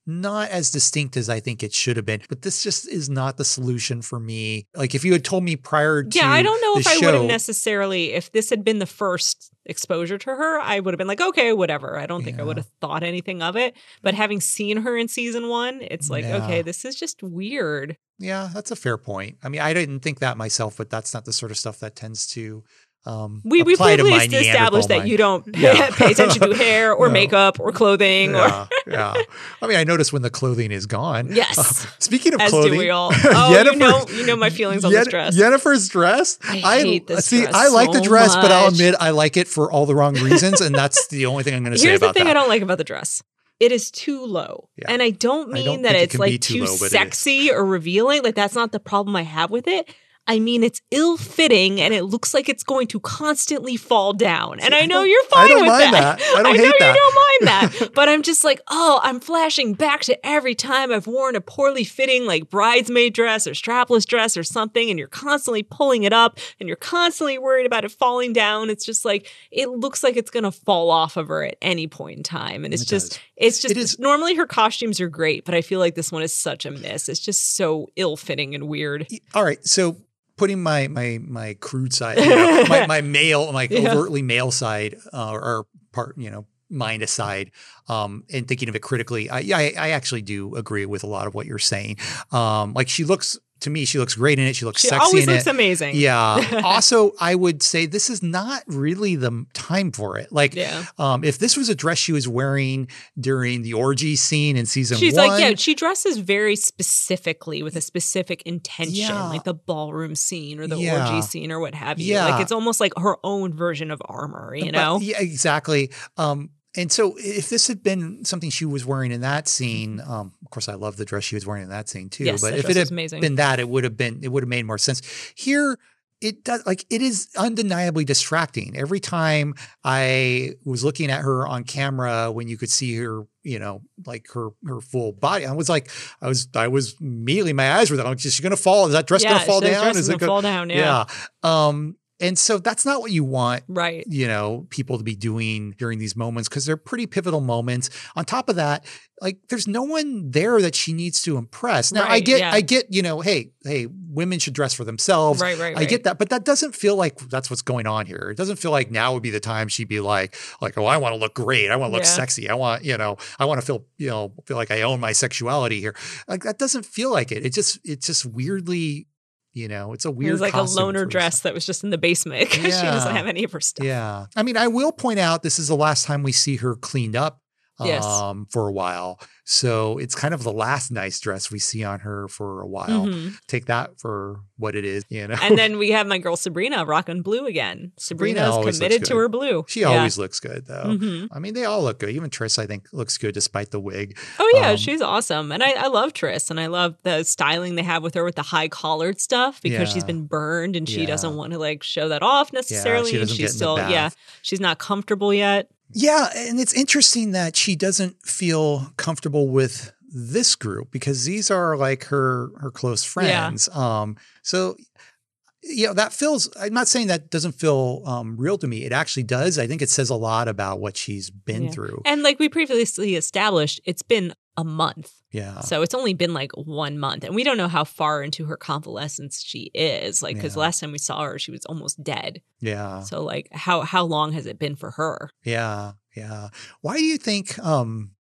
not as distinct as I think it should have been, but this just is not the solution for me. Like if you had told me prior to yeah, I don't know if show, I would have necessarily, if this had been the first exposure to her, I would have been like, okay, whatever. I don't yeah. think I would have thought anything of it. But having seen her in season one, it's like, yeah. okay, this is just weird. Yeah, that's a fair point. I mean, I didn't think that myself, but that's not the sort of stuff that tends to Um, we we please establish that mind. you don't yeah. pay attention to hair or no. makeup or clothing. Yeah, or yeah. I mean, I noticed when the clothing is gone. Yes. Uh, speaking of As clothing, do we all. Oh, Yennefer, you know, you know my feelings on Yen- this dress. Yennefer's dress. I hate I, this see, dress. I like so the dress, much. but I'll admit I like it for all the wrong reasons, and that's the only thing I'm going to say about that. Here's the thing I don't like about the dress. It is too low. Yeah. And I don't mean I don't that it's it like too, too low, sexy or revealing. Like that's not the problem I have with it. I mean, it's ill-fitting, and it looks like it's going to constantly fall down. And See, I know I you're fine with that. that. I don't I hate know that. you don't mind that. But I'm just like, oh, I'm flashing back to every time I've worn a poorly fitting, like, bridesmaid dress or strapless dress or something, and you're constantly pulling it up, and you're constantly worried about it falling down. It's just like, it looks like it's going to fall off of her at any point in time. And it's it just, does. it's just, it is. normally her costumes are great, but I feel like this one is such a miss. It's just so ill-fitting and weird. All right, so... Putting my my my crude side, you know, my my male, like yeah. overtly male side, uh, or part, you know, mind aside, um, and thinking of it critically, I, I I actually do agree with a lot of what you're saying. Um, like she looks to me, she looks great in it. She looks she sexy always in looks it. Amazing. Yeah. Also, I would say this is not really the time for it. Like, yeah. um, if this was a dress she was wearing during the orgy scene in season She's one. She's like, yeah, she dresses very specifically with a specific intention, yeah. like the ballroom scene or the yeah. orgy scene or what have you. Yeah. Like, it's almost like her own version of armor, you but, know? Yeah, exactly. Um, And so if this had been something she was wearing in that scene, um, of course, I love the dress she was wearing in that scene, too. Yes, but if it had amazing. been that, it would have been it would have made more sense here. It does like it is undeniably distracting. Every time I was looking at her on camera when you could see her, you know, like her her full body, I was like, I was I was immediately my eyes were like, is she going to fall? Is that dress yeah, going to fall down? Is it going to fall down? Yeah. yeah. Um, And so that's not what you want, right? You know, people to be doing during these moments because they're pretty pivotal moments. On top of that, like there's no one there that she needs to impress. Now right, I get, yeah. I get, you know, hey, hey, women should dress for themselves. Right, right, I right. get that, but that doesn't feel like that's what's going on here. It doesn't feel like now would be the time she'd be like, like, oh, I want to look great. I want to look yeah. sexy. I want, you know, I want to feel, you know, feel like I own my sexuality here. Like that doesn't feel like it. It just, it's just weirdly. You know, it's a weird. It was like a loner dress that was just in the basement because yeah. she doesn't have any of her stuff. Yeah, I mean, I will point out this is the last time we see her cleaned up um, yes. for a while, so it's kind of the last nice dress we see on her for a while. Mm-hmm. Take that for what it is, you know. And then we have my girl Sabrina rocking blue again. Sabrina is committed to her blue. She yeah. always looks good, though. Mm-hmm. I mean, they all look good. Even Triss, I think, looks good despite the wig. Oh, yeah. Um, she's awesome. And I, I love Triss. And I love the styling they have with her with the high-collared stuff because yeah. she's been burned and she yeah. doesn't want to, like, show that off necessarily. Yeah, she doesn't and she's get still, in the bath. yeah, she's not comfortable yet. Yeah. And it's interesting that she doesn't feel comfortable with this group because these are like her her close friends. Yeah. Um, so, you know, that feels, I'm not saying that doesn't feel um, real to me. It actually does. I think it says a lot about what she's been yeah. through. And like we previously established, it's been a month. Yeah. So it's only been like one month. And we don't know how far into her convalescence she is. Like, because yeah. last time we saw her, she was almost dead. Yeah. So like how, how long has it been for her? Yeah. Yeah. Why do you think... Um,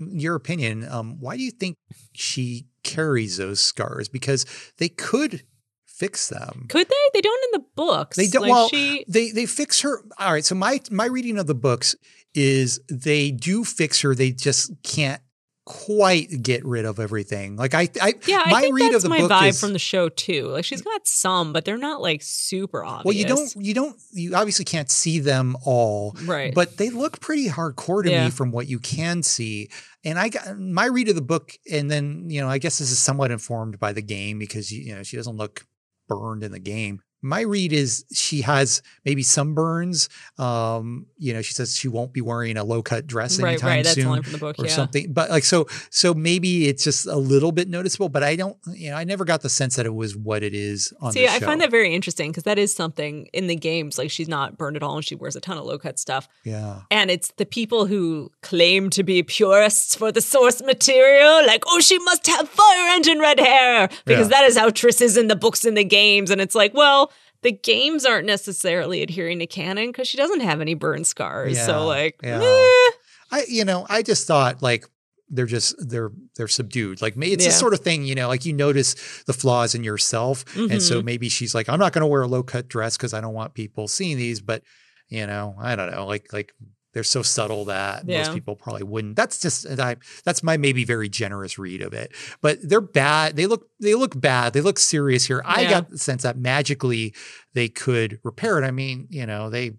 your opinion, um, why do you think she carries those scars? Because they could fix them. Could they? They don't in the books. They don't. Like well, she... they, they fix her. All right. So my, my reading of the books is they do fix her. They just can't quite get rid of everything. Like I, I yeah, my I think read that's of the my book vibe is, from the show too. Like she's got some, but they're not like super obvious. Well, you don't, you don't, you obviously can't see them all, right? But they look pretty hardcore to yeah. me from what you can see. And I got my read of the book, and then you know, I guess this is somewhat informed by the game because you know she doesn't look burned in the game. My read is she has maybe some burns. Um, you know, she says she won't be wearing a low cut dress anytime soon, right? Right, that's only from the book, or yeah. something. But like so, so maybe it's just a little bit noticeable. But I don't, you know, I never got the sense that it was what it is on the show. See, I find that very interesting because that is something in the games. Like she's not burned at all, and she wears a ton of low cut stuff. Yeah, and it's the people who claim to be purists for the source material, like oh, she must have fire engine red hair because yeah. that is how Triss is in the books and the games. And it's like, well. The games aren't necessarily adhering to canon because she doesn't have any burn scars. Yeah, so like, yeah. eh. I, you know, I just thought like they're just, they're, they're subdued. Like it's yeah. this sort of thing, you know, like you notice the flaws in yourself. Mm-hmm. And so maybe she's like, I'm not going to wear a low cut dress because I don't want people seeing these, but you know, I don't know, like, like they're so subtle that yeah. most people probably wouldn't. That's just, and I, that's my maybe very generous read of it, but they're bad. They look, they look bad. They look serious here. Yeah. I got the sense that magically they could repair it. I mean, you know, they,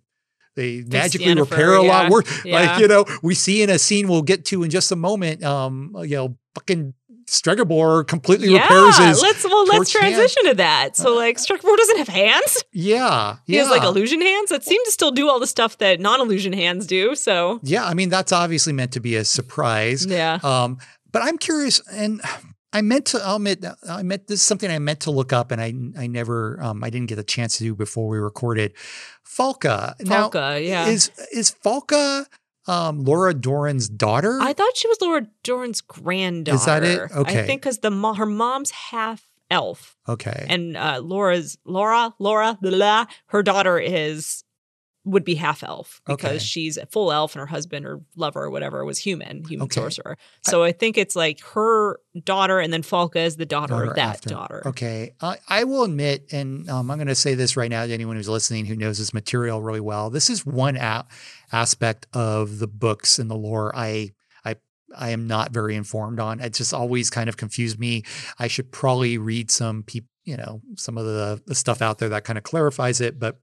they Just magically Yennefer, repair a yeah. lot worse. Yeah. Like, you know, we see in a scene we'll get to in just a moment, um, you know, fucking Stregobor completely yeah, repairs his let's well let's transition hand. to that. So like Stregobor doesn't have hands. Yeah, he yeah. has like illusion hands that seem to still do all the stuff that non-illusion hands do. So yeah, I mean that's obviously meant to be a surprise. Yeah. Um, but I'm curious, and I meant to I'll admit I meant this is something I meant to look up, and I I never um I didn't get a chance to do before we recorded. Falka. Falka. Now, yeah. Is is Falka? Um, Laura Doran's daughter? I thought she was Laura Doran's granddaughter. Is that it? Okay. I think because the mo her mom's half elf. Okay. And uh, Laura's Laura Laura blah, her daughter is would be half elf because okay. she's a full elf and her husband or lover or whatever was human, human okay. sorcerer. So I, I think it's like her daughter and then Falka is the daughter, daughter of that after. daughter. Okay. I, I will admit, and um, I'm going to say this right now to anyone who's listening who knows this material really well. This is one a- aspect of the books and the lore I I am not very informed on. It just always kind of confused me. I should probably read some people, you know, some of the, the stuff out there that kind of clarifies it, but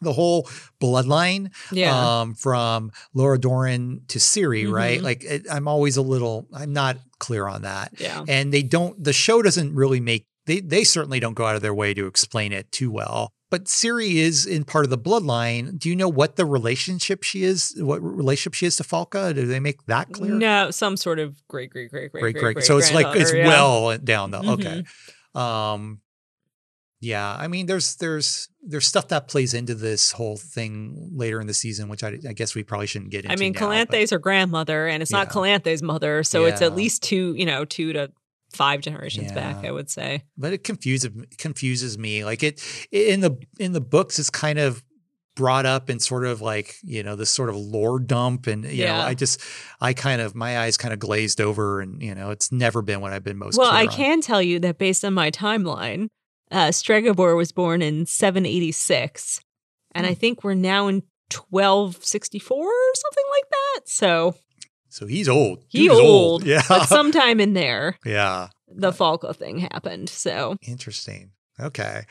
the whole bloodline yeah. um, from Laura Doran to Ciri, mm-hmm. right? Like it, I'm always a little, I'm not clear on that. Yeah. And they don't, the show doesn't really make, they, they certainly don't go out of their way to explain it too well. But Ciri is in part of the bloodline. Do you know what the relationship she is, what relationship she is to Falka? Do they make that clear? No, some sort of great, great, great, great, great, great. great so it's like, it's yeah. well down though. Mm-hmm. Okay. Um, yeah. I mean, there's, there's, there's stuff that plays into this whole thing later in the season, which I, I guess we probably shouldn't get into. I mean, now, Calanthe's but, her grandmother and it's yeah. not Calanthe's mother. So yeah. it's at least two, you know, two to, five generations yeah. back, I would say. But it confuses confuses me. Like it, in the in the books, it's kind of brought up in sort of like, you know, this sort of lore dump. And, you yeah. know, I just, I kind of, my eyes kind of glazed over and, you know, it's never been what I've been most Well, I on. can tell you that based on my timeline, uh, Stregobor was born in seven eighty-six. And mm. I think we're now in twelve sixty-four or something like that. So... So he's old. He's old. old. Yeah. But sometime in there, yeah, the Falka thing happened. So interesting. Okay.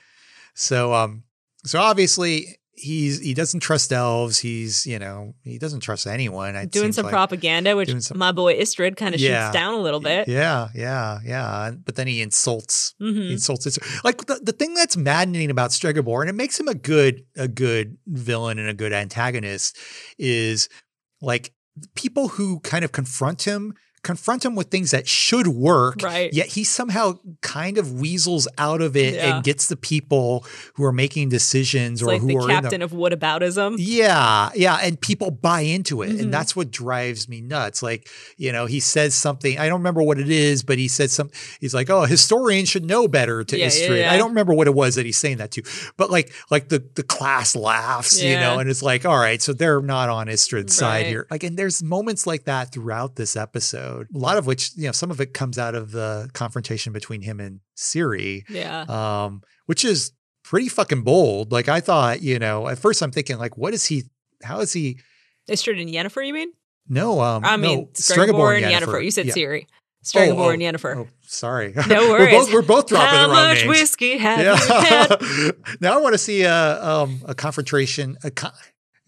So, um, so obviously he's he doesn't trust elves. He's you know he doesn't trust anyone. It doing some like, propaganda, which some, my boy Istredd kind of yeah, shoots down a little bit. Yeah, yeah, yeah. But then he insults. Mm-hmm. He insults Istredd. Like the, the thing that's maddening about Stregobor, and it makes him a good a good villain and a good antagonist, is like. People who kind of confront him, confront him with things that should work, right. yet he somehow kind of weasels out of it yeah. and gets the people who are making decisions it's or like who the are captain in the, of whataboutism. Yeah. Yeah. And people buy into it. Mm-hmm. And that's what drives me nuts. Like, you know, he says something, I don't remember what it is, but he said something, he's like, oh, a historian should know better to yeah, history. Yeah, yeah. I don't remember what it was that he's saying that to, but like, like the, the class laughs, yeah. you know, and it's like, all right, so they're not on Istred's right. side here. Like, and there's moments like that throughout this episode. A lot of which, you know, some of it comes out of the confrontation between him and Ciri, yeah. um, which is pretty fucking bold. Like I thought, you know, at first I'm thinking like, what is he, how is he? Istredd and Yennefer, you mean? No. Um, I mean, no, Stregobor and, and Yennefer. Yennefer. You said yeah. Ciri. Stregobor oh, oh, and Yennefer. Oh, sorry. No worries. We're both, we're both dropping How the wrong names. How much whiskey have yeah. you had? Now I want to see a, um, a confrontation, a, con-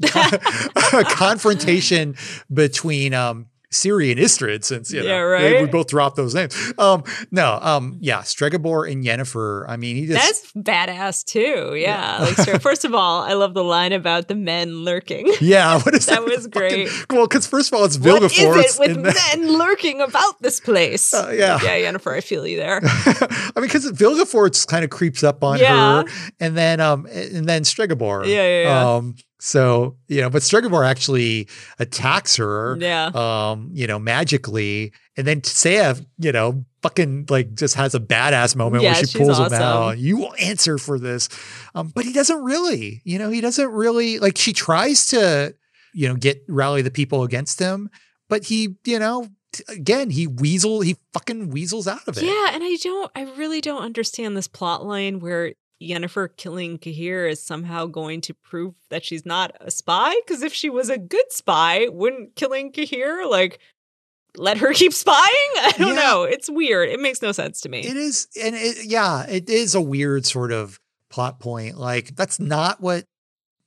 a confrontation between, um, Ciri and Istredd, since you know yeah, right? we both dropped those names. Um, no, um, yeah, Stregobor and Yennefer. I mean, he just that's badass too. Yeah, yeah. Like first of all, I love the line about the men lurking. Yeah, what is that? That was fucking great. Well, because first of all, it's Vilgefortz. What is it with men the... lurking about this place? Uh, yeah, yeah, Yennefer, I feel you there. I mean, because Vilgefortz kind of creeps up on yeah. her, and then um, and then Stregobor. Yeah, yeah, yeah. Um, So, you know, but Stregobor actually attacks her, yeah. um, you know, magically. And then Tissaia, you know, fucking like just has a badass moment yeah, where she pulls awesome. him out. You will answer for this. Um, but he doesn't really, you know, he doesn't really like she tries to, you know, get rally the people against him. But he, you know, again, he weasel, he fucking weasels out of it. Yeah. And I don't, I really don't understand this plot line where Yennefer killing Cahir is somehow going to prove that she's not a spy, because if she was a good spy, wouldn't killing Cahir like let her keep spying? I don't yeah. know. It's weird. It makes no sense to me. It is, and it, yeah, it is a weird sort of plot point. Like that's not what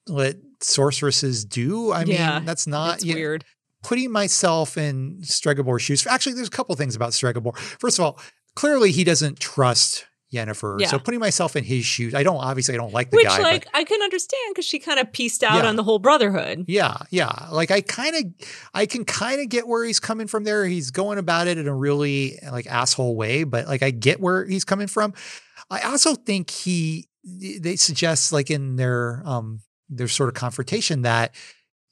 what sorceresses do. I yeah, mean, that's not it's you, weird. Putting myself in Stregobor's shoes. Actually, there's a couple things about Stregobor. First of all, clearly he doesn't trust Yennefer. Yeah. So putting myself in his shoes, I don't, obviously I don't like the Which, guy. Which like, but, I can understand because she kind of pieced out yeah. on the whole brotherhood. Yeah. Yeah. Like I kind of, I can kind of get where he's coming from there. He's going about it in a really like asshole way, but like I get where he's coming from. I also think he, they suggest like in their, um, their sort of confrontation that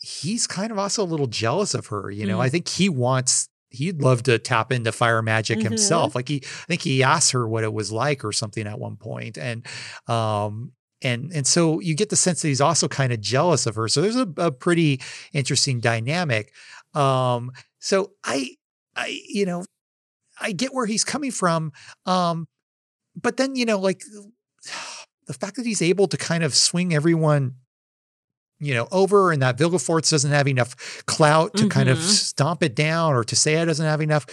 he's kind of also a little jealous of her. You know, mm-hmm. I think he wants he'd love to tap into fire magic mm-hmm. himself. Like he, I think he asked her what it was like or something at one point. And, um, And and so you get the sense that he's also kind of jealous of her. So there's a, a pretty interesting dynamic. Um, so I, I, you know, I get where he's coming from. Um, but then, you know, like the fact that he's able to kind of swing everyone, you know, over, and that Vilgefortz doesn't have enough clout to mm-hmm. kind of stomp it down, or Tissaia doesn't have enough.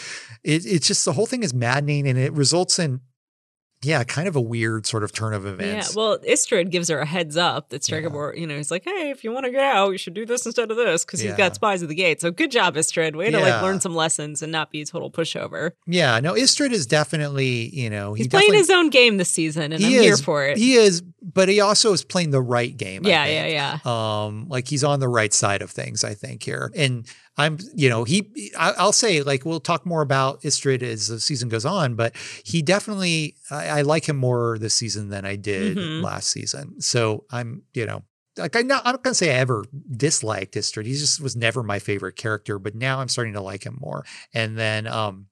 It, it's just, the whole thing is maddening, and it results in, yeah, kind of a weird sort of turn of events. Yeah, well, Istredd gives her a heads up that Stregobor, yeah. you know, he's like, hey, if you want to get out, you should do this instead of this, because yeah. he's got spies at the gate. So good job, Istredd. Way yeah. to like learn some lessons and not be a total pushover. Yeah, no, Istredd is definitely, you know, he he's playing his own game this season, and he I'm is, here for it. He is, but he also is playing the right game. Yeah, I think. yeah, yeah. Um, like he's on the right side of things, I think, here. And I'm, you know, he, I'll say, like, we'll talk more about Istredd as the season goes on, but he definitely, I, I like him more this season than I did mm-hmm. last season. So I'm, you know, like I'm not, I'm not going to say I ever disliked Istredd. He just was never my favorite character, but now I'm starting to like him more. And then, um,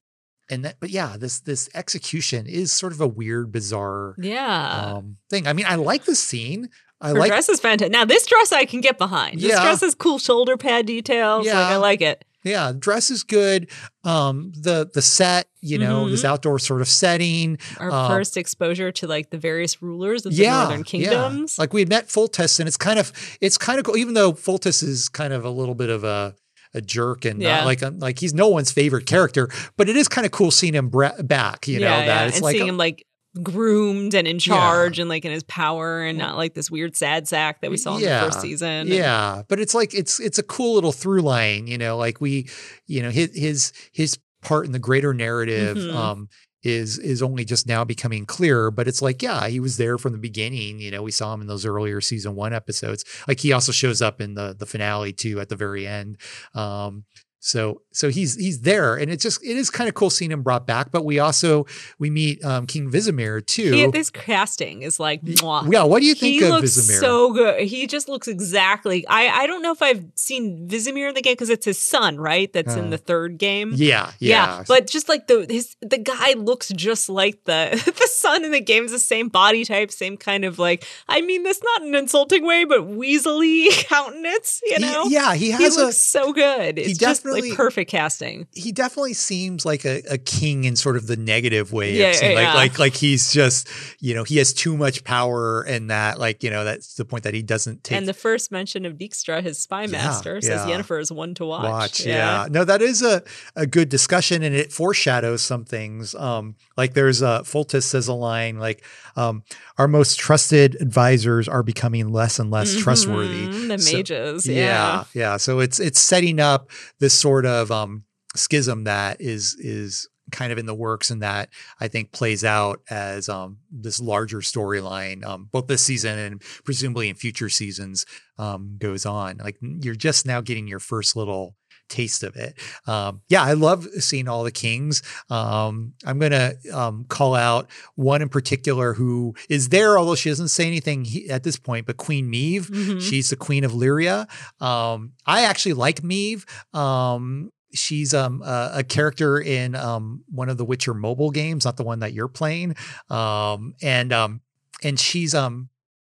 and that, but yeah, this, this execution is sort of a weird, bizarre yeah. um, thing. I mean, I like the scene. I Her like, dress is fantastic. Now, this dress I can get behind. This yeah. dress has cool shoulder pad details. Yeah. Like, I like it. Yeah, dress is good. Um, the the set, you know, mm-hmm. this outdoor sort of setting. Our um, first exposure to like the various rulers of the yeah, Northern Kingdoms. Yeah. Like we met Foltest, and it's kind of it's kind of cool, even though Foltest is kind of a little bit of a a jerk and yeah. not like a, like he's no one's favorite character, but it is kind of cool seeing him bre- back. You yeah, know that yeah. it's and like seeing a, him like. groomed and in charge yeah. and like in his power, and not like this weird sad sack that we saw in yeah. the first season. Yeah. But it's like, it's, it's a cool little through line, you know, like we, you know, his, his, his part in the greater narrative mm-hmm. um, is, is only just now becoming clearer, but it's like, yeah, he was there from the beginning. You know, we saw him in those earlier season one episodes. Like he also shows up in the, the finale too, at the very end. Um, So, so he's, he's there, and it's just, it is kind of cool seeing him brought back, but we also, we meet, um, King Vizimir too. He, this casting is like, mwah. Yeah. What do you think he of looks Vizimir? So good. He just looks exactly, I, I don't know if I've seen Vizimir in the game, cause it's his son, right? That's uh, in the third game. Yeah, yeah. Yeah. But just like the, his, the guy looks just like the, the son in the game is the same body type, same kind of like, I mean this not in an insulting way, but weaselly countenance, you know? He, yeah. He has he looks a, so good. It's he just like perfect casting. He definitely seems like a, a king in sort of the negative way. Yeah, yeah, like, yeah. like, like he's just, you know, he has too much power, and that, like, you know, that's the point that he doesn't take. And the first mention of Dijkstra, his spy master, yeah, says yeah. Yennefer is one to watch. Watch, yeah. yeah. No, that is a, a good discussion, and it foreshadows some things. Um, like there's a, Foltest says a line like, um, our most trusted advisors are becoming less and less mm-hmm. trustworthy. The so, mages. Yeah. yeah. Yeah. So it's, it's setting up this sort of um, schism that is is kind of in the works, and that I think plays out as um, this larger storyline, um, both this season and presumably in future seasons um, goes on. Like you're just now getting your first little taste of it. Um, yeah, I love seeing all the kings. Um, I'm going to um, call out one in particular who is there, although she doesn't say anything he, at this point, but Queen Meave. Mm-hmm. She's the queen of Lyria. Um, I actually like Meave. Um, she's um, a, a character in um, one of the Witcher mobile games, not the one that you're playing. Um, and um, and she's... Um,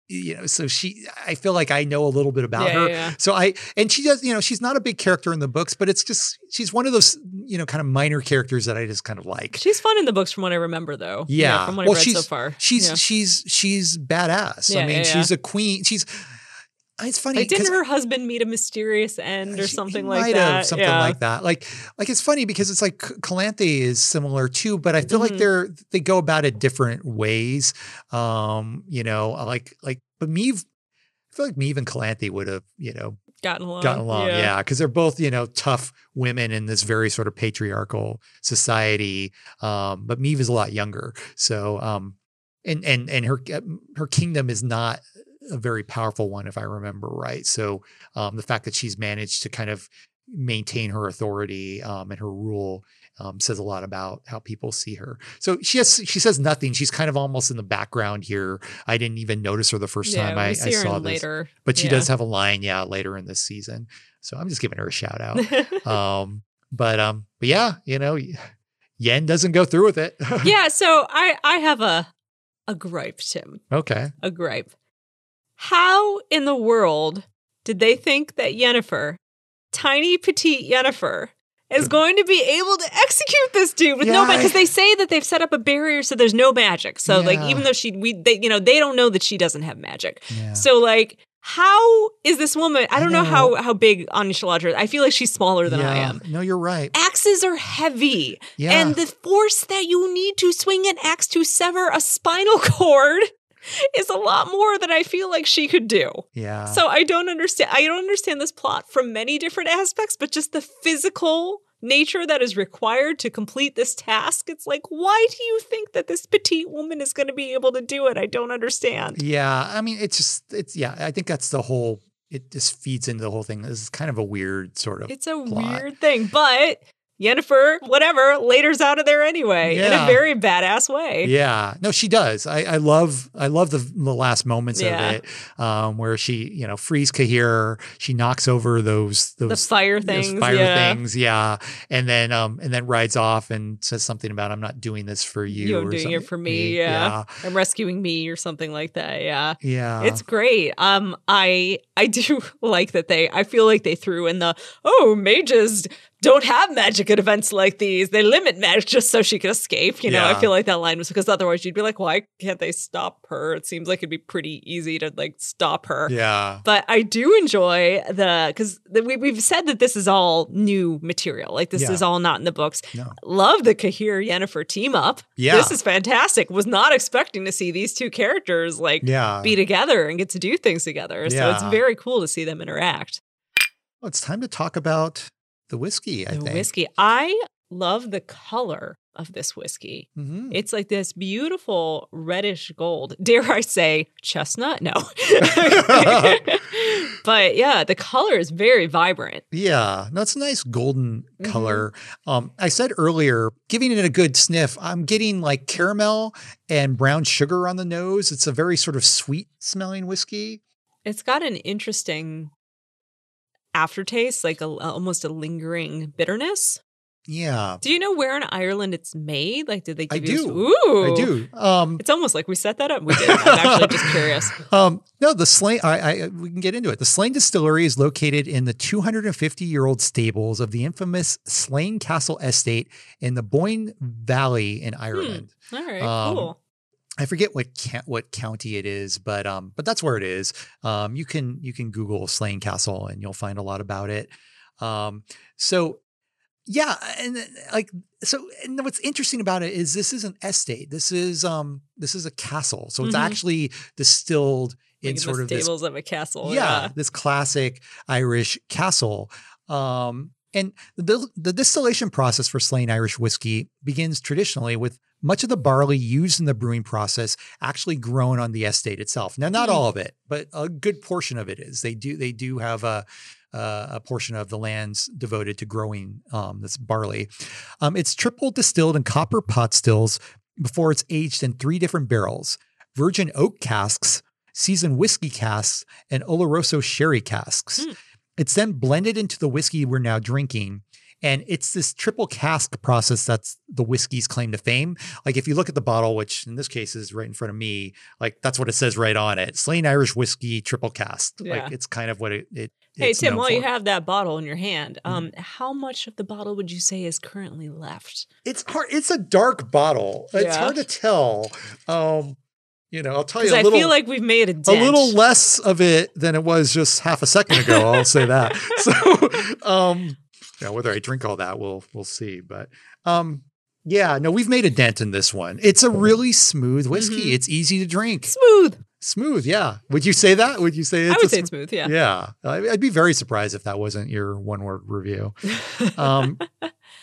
you know, so she, I feel like I know a little bit about yeah, her. Yeah. So I, and she does, you know, she's not a big character in the books, but it's just, she's one of those, you know, kind of minor characters that I just kind of like. She's fun in the books from what I remember though. Yeah. yeah from what well, I've read so far. She's, yeah. she's, she's badass. Yeah, I mean, yeah, yeah. she's a queen. She's, it's funny. Like, didn't her husband meet a mysterious end or she, something like might that? Have, something yeah. like that. Like, like it's funny because it's like Calanthe is similar too, but I feel mm-hmm. like they're, they go about it different ways. Um, you know, like, like, but Meave, I feel like Meave and Calanthe would have, you know, gotten along. Gotten along. Yeah. yeah. Cause they're both, you know, tough women in this very sort of patriarchal society. Um, but Meave is a lot younger. So, um, and, and, and her, her kingdom is not a very powerful one, if I remember right. So um, the fact that she's managed to kind of maintain her authority um, and her rule um, says a lot about how people see her. So she has, she says nothing. She's kind of almost in the background here. I didn't even notice her the first yeah, time I, I saw this, later. But she yeah. does have a line. Yeah. Later in this season. So I'm just giving her a shout out. um, but, um, but yeah, you know, Yen doesn't go through with it. yeah. So I, I have a, a gripe, Tim. Okay. A gripe. How in the world did they think that Yennefer, tiny petite Yennefer, is going to be able to execute this dude with yeah, no magic? Because they say that they've set up a barrier so there's no magic. So yeah. like even though she we they you know they don't know that she doesn't have magic. Yeah. So like how is this woman? I don't I know. know how how big Anishaladra is. I feel like she's smaller than yeah. I am. No, you're right. Axes are heavy. Yeah. And the force that you need to swing an axe to sever a spinal cord is a lot more than I feel like she could do. Yeah. So I don't understand. I don't understand this plot from many different aspects, but just the physical nature that is required to complete this task. It's like, why do you think that this petite woman is going to be able to do it? I don't understand. Yeah. I mean, it's just, it's, yeah, I think that's the whole, it just feeds into the whole thing. This is kind of a weird sort of It's a plot. weird thing, but Yennefer, whatever, later's out of there anyway, yeah. in a very badass way. Yeah. No, she does. I, I love I love the, the last moments yeah. of it um, where she, you know, frees Cahir. She knocks over those, those the fire things. Those fire yeah. things, yeah. And then um, and then rides off and says something about, I'm not doing this for you. You're or doing something. it for me, yeah. yeah. I'm rescuing me or something like that, yeah. Yeah. It's great. Um, I, I do like that they, I feel like they threw in the, oh, mages don't have magic at events like these. They limit magic just so she can escape. You know, yeah. I feel like that line was because otherwise you'd be like, why can't they stop her? It seems like it'd be pretty easy to like stop her. Yeah. But I do enjoy the, because we, we've said that this is all new material. Like this yeah. is all not in the books. No. Love the Cahir Yennefer team up. Yeah. This is fantastic. Was not expecting to see these two characters like yeah. be together and get to do things together. Yeah. So it's very cool to see them interact. Well, it's time to talk about the whiskey, I the think. The whiskey. I love the color of this whiskey. Mm-hmm. It's like this beautiful reddish gold. Dare I say chestnut? No. But yeah, the color is very vibrant. Yeah. No, it's a nice golden color. Mm-hmm. Um, I said earlier, giving it a good sniff, I'm getting like caramel and brown sugar on the nose. It's a very sort of sweet smelling whiskey. It's got an interesting aftertaste, like a, almost a lingering bitterness. Yeah. Do you know where in Ireland it's made? Like, did they give I you? Do. Ooh. I do. Um, it's almost like we set that up. We did. I'm actually just curious. Um, no, the Slane, I, I, we can get into it. The Slane Distillery is located in the two hundred fifty year old stables of the infamous Slane Castle Estate in the Boyne Valley in Ireland. Hmm. All right, um, cool. I forget what can't, what county it is, but um, but that's where it is. Um, you can you can Google Slane Castle and you'll find a lot about it. Um, so yeah, and like so, and what's interesting about it is this is an estate. This is um, this is a castle, so it's mm-hmm. actually distilled in like sort the of stables this, of a castle. Yeah, yeah, this classic Irish castle. Um, and the the distillation process for Slane Irish whiskey begins traditionally with much of the barley used in the brewing process actually grown on the estate itself. Now, not all of it, but a good portion of it is. They do they do have a, uh, a portion of the lands devoted to growing um, this barley. Um, it's triple distilled in copper pot stills before it's aged in three different barrels: virgin oak casks, seasoned whiskey casks, and Oloroso sherry casks. Mm. It's then blended into the whiskey we're now drinking. And it's this triple cask process that's the whiskey's claim to fame. Like if you look at the bottle, which in this case is right in front of me, like that's what it says right on it. Slane Irish Whiskey Triple Cask. Yeah. Like it's kind of what it it Hey, it's Tim, while for. you have that bottle in your hand, um, mm-hmm. how much of the bottle would you say is currently left? It's hard. It's a dark bottle. Yeah. It's hard to tell. Um, you know, I'll tell you a little. I feel like we've made a dent. A little less of it than it was just half a second ago. I'll say that. So, um, Now, whether I drink all that, we'll we'll see. But um, yeah, no, we've made a dent in this one. It's a really smooth whiskey. Mm-hmm. It's easy to drink. Smooth. Smooth, yeah. Would you say that? Would you say it's I would say sm smooth, yeah. Yeah. I'd be very surprised if that wasn't your one-word review. Um,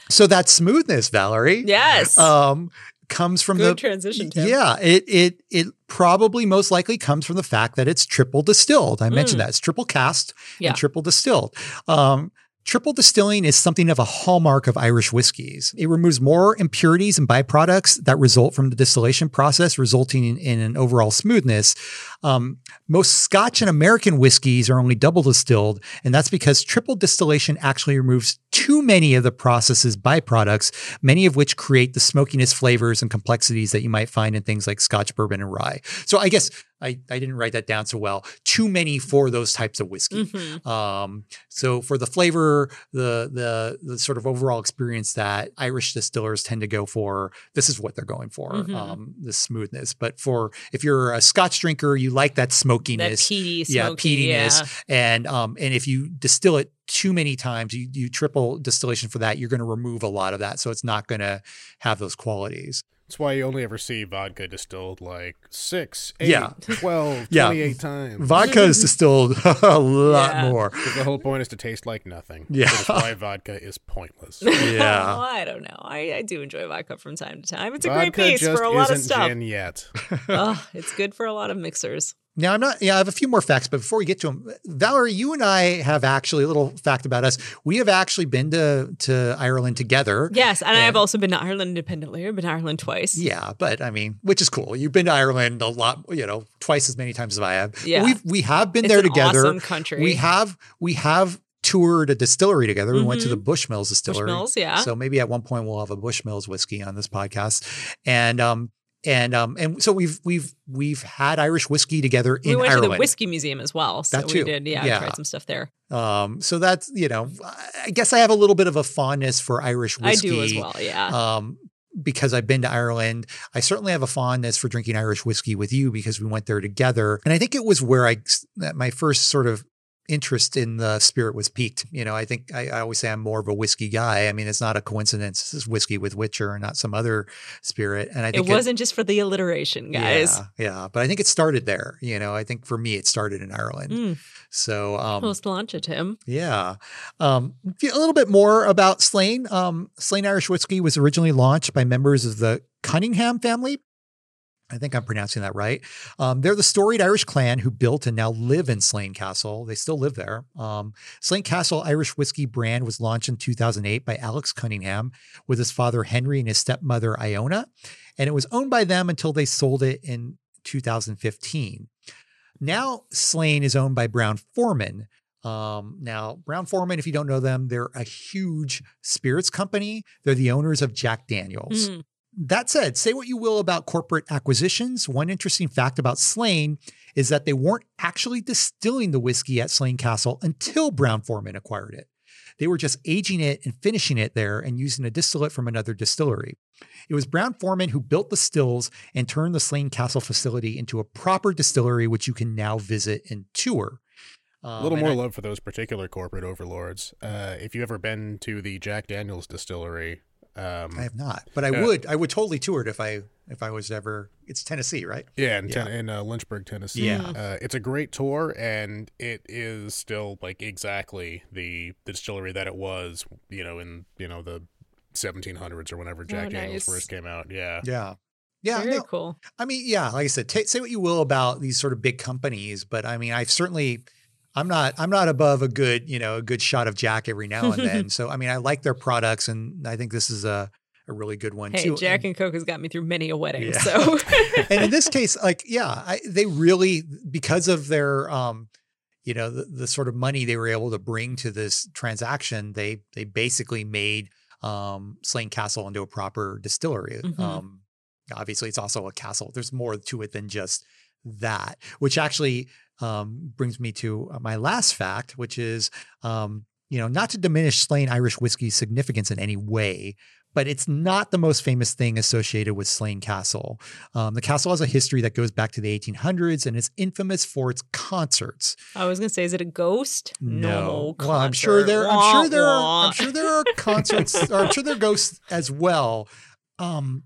so that smoothness, Valerie. Yes. Um, comes from Good the transition. Tim. Yeah. It it it probably most likely comes from the fact that it's triple distilled. I mentioned mm. that. It's triple cast yeah. and triple distilled. Um Triple distilling is something of a hallmark of Irish whiskeys. It removes more impurities and byproducts that result from the distillation process, resulting in, in an overall smoothness. Um, most Scotch and American whiskeys are only double distilled, and that's because triple distillation actually removes too many of the process's byproducts, many of which create the smokiness, flavors, and complexities that you might find in things like Scotch, bourbon, and rye. So I guess I, I didn't write that down so well. Too many for those types of whiskey. Mm-hmm. Um, so for the flavor, the, the the sort of overall experience that Irish distillers tend to go for, this is what they're going for, mm-hmm. um, the smoothness. But for if you're a Scotch drinker, you like that smokiness. That peaty, yeah, smoky, peatiness. Yeah. And, um, and if you distill it too many times, you, you triple distillation for that, you're going to remove a lot of that. So it's not going to have those qualities. That's why you only ever see vodka distilled like six, eight, yeah. twelve, yeah. twenty-eight times. Vodka is distilled a lot yeah. more. The whole point is to taste like nothing. Yeah. That's why vodka is pointless. Yeah. Well, I don't know. I, I do enjoy vodka from time to time. It's vodka a great base for a lot of stuff. Gin yet. Oh, it's good for a lot of mixers. Now, I'm not, yeah, I have a few more facts, but before we get to them, Valerie, you and I have actually, a little fact about us, we have actually been to, to Ireland together. Yes, and, and I have also been to Ireland independently. I've been to Ireland twice. Yeah, but I mean, which is cool. You've been to Ireland a lot, you know, twice as many times as I have. Yeah. We've, we have been it's there an together. Awesome country. We have, we have. toured a distillery together. We mm-hmm. went to the Bushmills distillery. Bushmills, yeah. So maybe at one point we'll have a Bushmills whiskey on this podcast. And, um, And um and so we've we've we've had Irish whiskey together in Ireland. We went Ireland. to the whiskey museum as well. So that too. we did, yeah, yeah. tried some stuff there. Um, so that's, you know, I guess I have a little bit of a fondness for Irish whiskey. I do as well, yeah. Um, because I've been to Ireland. I certainly have a fondness for drinking Irish whiskey with you because we went there together, and I think it was where I my first sort of interest in the spirit was peaked. You know, I think I, I always say I'm more of a whiskey guy. I mean, it's not a coincidence. This is whiskey with Witcher and not some other spirit. And I think it wasn't it, just for the alliteration, guys. Yeah, yeah. But I think it started there. You know, I think for me, it started in Ireland. Mm. So, um, post launch it, Tim. Yeah. Um, a little bit more about Slane. Um, Slane Irish Whiskey was originally launched by members of the Cunningham family. I think I'm pronouncing that right. Um, they're the storied Irish clan who built and now live in Slane Castle. They still live there. Um, Slane Castle Irish Whiskey brand was launched in two thousand eight by Alex Cunningham with his father Henry and his stepmother Iona. And it was owned by them until they sold it in two thousand fifteen. Now Slane is owned by Brown-Forman. Um, now Brown-Forman, if you don't know them, they're a huge spirits company. They're the owners of Jack Daniels. Mm. That said, say what you will about corporate acquisitions. One interesting fact about Slane is that they weren't actually distilling the whiskey at Slane Castle until Brown-Forman acquired it. They were just aging it and finishing it there and using a distillate from another distillery. It was Brown-Forman who built the stills and turned the Slane Castle facility into a proper distillery, which you can now visit and tour. Um, a little more I, love for those particular corporate overlords. Uh, if you've ever been to the Jack Daniels distillery... Um, I have not, but I uh, would, I would totally tour it if I, if I was ever, it's Tennessee, right? Yeah. In, ten, yeah. in uh, Lynchburg, Tennessee. Yeah. Uh, it's a great tour, and it is still like exactly the, the distillery that it was, you know, in, you know, the seventeen hundreds or whenever Jack oh, Daniels nice. first came out. Yeah. Yeah. Yeah. Very no, cool. I mean, yeah, like I said, t- say what you will about these sort of big companies, but I mean, I've certainly... I'm not, I'm not above a good, you know, a good shot of Jack every now and then. So, I mean, I like their products, and I think this is a, a really good one hey, too. Hey, Jack and, and Coke has got me through many a wedding. Yeah. So, and in this case, like, yeah, I, they really, because of their, um, you know, the, the sort of money they were able to bring to this transaction, they, they basically made, um, Slane Castle into a proper distillery. Mm-hmm. Um, obviously it's also a castle. There's more to it than just that, which actually, Um, brings me to my last fact, which is, um, you know, not to diminish Slane Irish whiskey's significance in any way, but it's not the most famous thing associated with Slane Castle. Um, the castle has a history that goes back to the eighteen hundreds and is infamous for its concerts. I was going to say, is it a ghost? No. no well, I'm sure there. Wah, I'm sure there. Wah. Are, I'm sure there are concerts. Or I'm sure there are ghosts as well. Um,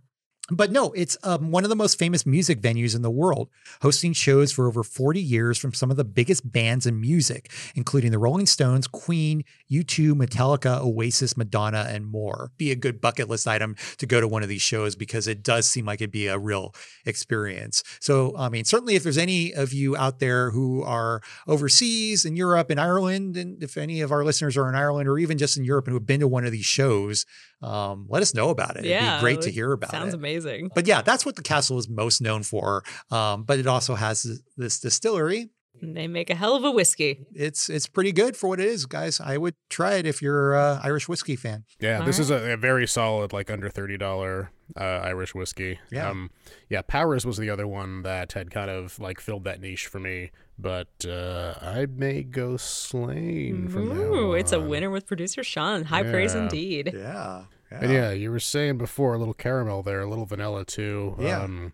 But no, it's um, one of the most famous music venues in the world, hosting shows for over forty years from some of the biggest bands in music, including the Rolling Stones, Queen, U two, Metallica, Oasis, Madonna, and more. Be a good bucket list item to go to one of these shows, because it does seem like it'd be a real experience. So, I mean, certainly if there's any of you out there who are overseas in Europe and Ireland, and if any of our listeners are in Ireland or even just in Europe and who have been to one of these shows, Um, let us know about it. Yeah, It'd be great to hear about it. Sounds amazing. But yeah, that's what the castle is most known for. Um, but it also has this, this distillery. And they make a hell of a whiskey. It's it's pretty good for what it is, guys. I would try it if you're an Irish whiskey fan. Yeah, all this right. is a, a very solid, like, under thirty dollars uh, Irish whiskey. Yeah. Um, yeah, Powers was the other one that had kind of, like, filled that niche for me. But uh, I may go Slane from now on. Ooh, it's a winner with producer Sean. High yeah. praise indeed. Yeah. yeah. And yeah, you were saying before, a little caramel there, a little vanilla, too. Yeah. Um,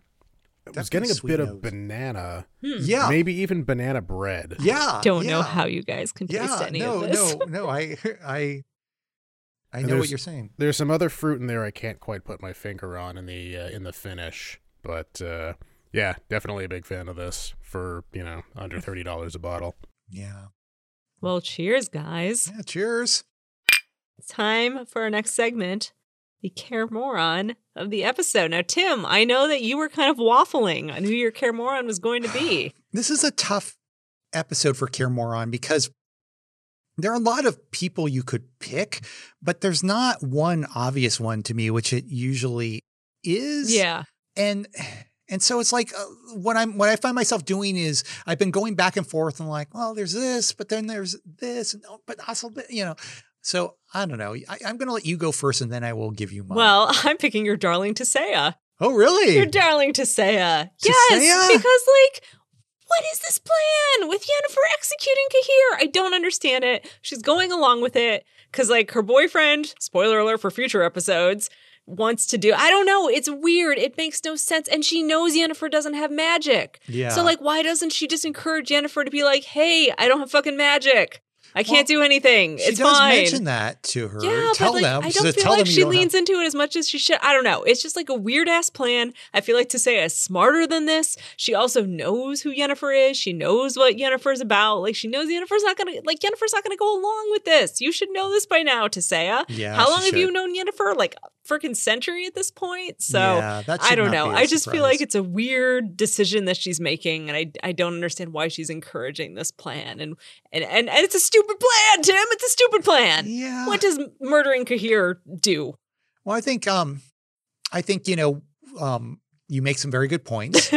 I was getting a bit nose. of banana. Hmm. Yeah. Maybe even banana bread. Yeah. Don't yeah. know how you guys can taste yeah, any no, of this. No, no, no. I, I, I know what you're saying. There's some other fruit in there I can't quite put my finger on in the uh, in the finish. But uh, yeah, definitely a big fan of this for, you know, under thirty dollars a bottle. Yeah. Well, cheers, guys. Yeah, cheers. It's time for our next segment. The Kaer Morhen of the episode. Now, Tim, I know that you were kind of waffling on who your Kaer Morhen was going to be. This is a tough episode for Kaer Morhen because there are a lot of people you could pick, but there's not one obvious one to me, which it usually is. Yeah. And and so it's like uh, what I'm what I find myself doing is I've been going back and forth and like, well, there's this, but then there's this, and, oh, but also, you know. So I don't know. I, I'm going to let you go first, and then I will give you mine. Well, I'm picking your darling Tissaia. Oh, really? Your darling Tissaia. Yes, because like, what is this plan with Yennefer executing Cahir? I don't understand it. She's going along with it because like her boyfriend, spoiler alert for future episodes, wants to do. I don't know. It's weird. It makes no sense. And she knows Yennefer doesn't have magic. Yeah. So like, why doesn't she just encourage Yennefer to be like, hey, I don't have fucking magic. I can't well, do anything. It's fine. She does mention that to her. Yeah, tell but like, them. I don't feel like she leans have... into it as much as she should. I don't know. It's just like a weird-ass plan. I feel like Tissaia is smarter than this. She also knows who Yennefer is. She knows what Yennefer's about. Like, she knows Yennefer's not going to, like, Yennefer's not going to go along with this. You should know this by now, Tissaia. Yeah, How long have should. you known Yennefer? Like, freaking century at this point? So, yeah, that I don't know. I just surprise. feel like it's a weird decision that she's making, and I, I don't understand why she's encouraging this plan. And, and, and, and it's a stupid Stupid plan, Tim. It's a stupid plan. Yeah. What does murdering Cahir do? Well, I think, um, I think you know, um, you make some very good points.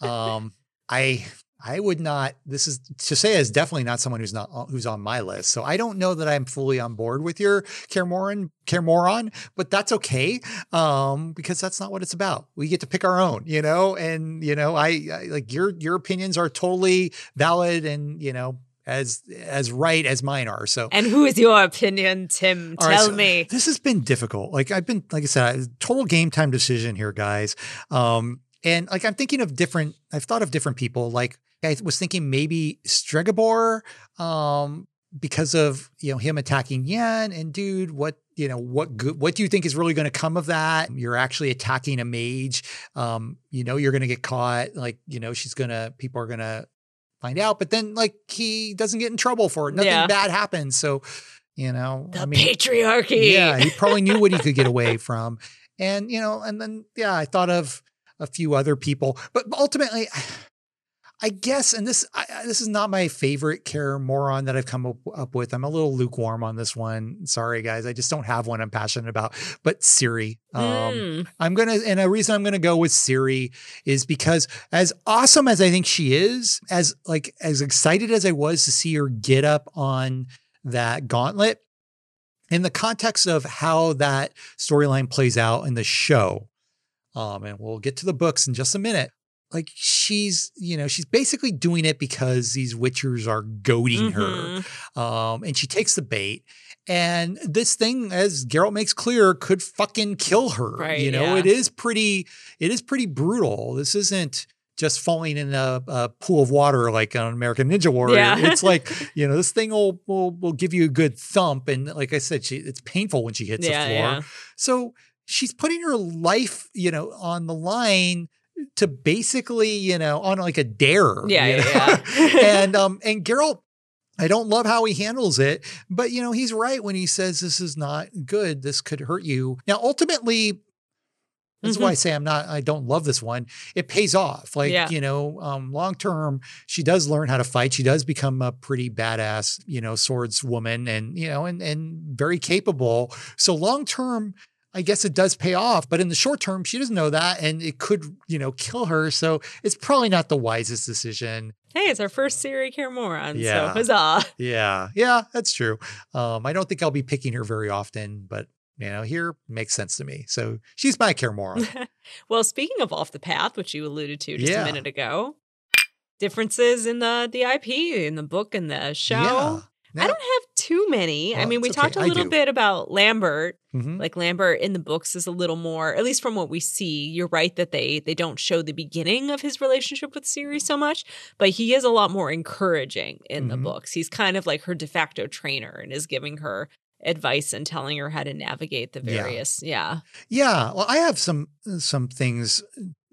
um, I, I would not. This is Tissaia is definitely not someone who's not who's on my list. So I don't know that I'm fully on board with your Kaer Morhen, Kaer Morhen, but that's okay, um, because that's not what it's about. We get to pick our own, you know. And you know, I, I like your your opinions are totally valid, and you know. As as right as mine are. So, and who is your opinion, Tim? All Tell right, so me. This has been difficult. Like I've been, like I said, total game time decision here, guys. Um, and like I'm thinking of different. I've thought of different people. Like I was thinking maybe Stregobor, um, because of you know him attacking Yen. And dude, what you know what good? What do you think is really going to come of that? You're actually attacking a mage. Um, you know you're going to get caught. Like you know she's gonna. People are gonna. find out, but then like he doesn't get in trouble for it. Nothing yeah. bad happens. So, you know, the I mean, patriarchy. Yeah. He probably knew what he could get away from. And, you know, and then, yeah, I thought of a few other people, but ultimately I guess, and this, I, this is not my favorite Kaer Morhen that I've come up, up with. I'm a little lukewarm on this one. Sorry guys. I just don't have one I'm passionate about, but Ciri, um, mm. I'm going to, and a reason I'm going to go with Ciri is because as awesome as I think she is, as like, as excited as I was to see her get up on that gauntlet in the context of how that storyline plays out in the show. Um, and we'll get to the books in just a minute. Like she's, you know, she's basically doing it because these witchers are goading mm-hmm. her. Um, and she takes the bait and this thing, as Geralt makes clear, could fucking kill her. Right, you know, yeah. it is pretty, it is pretty brutal. This isn't just falling in a, a pool of water, like on American Ninja Warrior. Yeah. It's like, you know, this thing will, will, will give you a good thump. And like I said, she, it's painful when she hits yeah, the floor. Yeah. So she's putting her life, you know, on the line to basically, you know, on like a dare. Yeah, you know? yeah, yeah. and, um, and Geralt, I don't love how he handles it, but you know, he's right when he says, this is not good. This could hurt you. Now, ultimately, that's mm-hmm. why I say I'm not, I don't love this one. It pays off. Like, yeah. you know, um, long-term, she does learn how to fight. She does become a pretty badass, you know, swordswoman and, you know, and, and very capable. So long-term, I guess it does pay off, but in the short term, she doesn't know that, and it could, you know, kill her. So it's probably not the wisest decision. Hey, it's our first Ciri Kaer Morhen, yeah. So huzzah. Yeah, yeah, that's true. Um, I don't think I'll be picking her very often, but, you know, here makes sense to me. So she's my Kaer Morhen. Well, speaking of off the path, which you alluded to just yeah. a minute ago, differences in the, the I P, in the book and the show. Yeah. No. I don't have too many. Well, I mean, we okay. talked a little bit about Lambert. Mm-hmm. Like Lambert in the books is a little more, at least from what we see. You're right that they they don't show the beginning of his relationship with Ciri so much, but he is a lot more encouraging in mm-hmm. the books. He's kind of like her de facto trainer and is giving her advice and telling her how to navigate the various. Yeah. Yeah. yeah. Well, I have some some things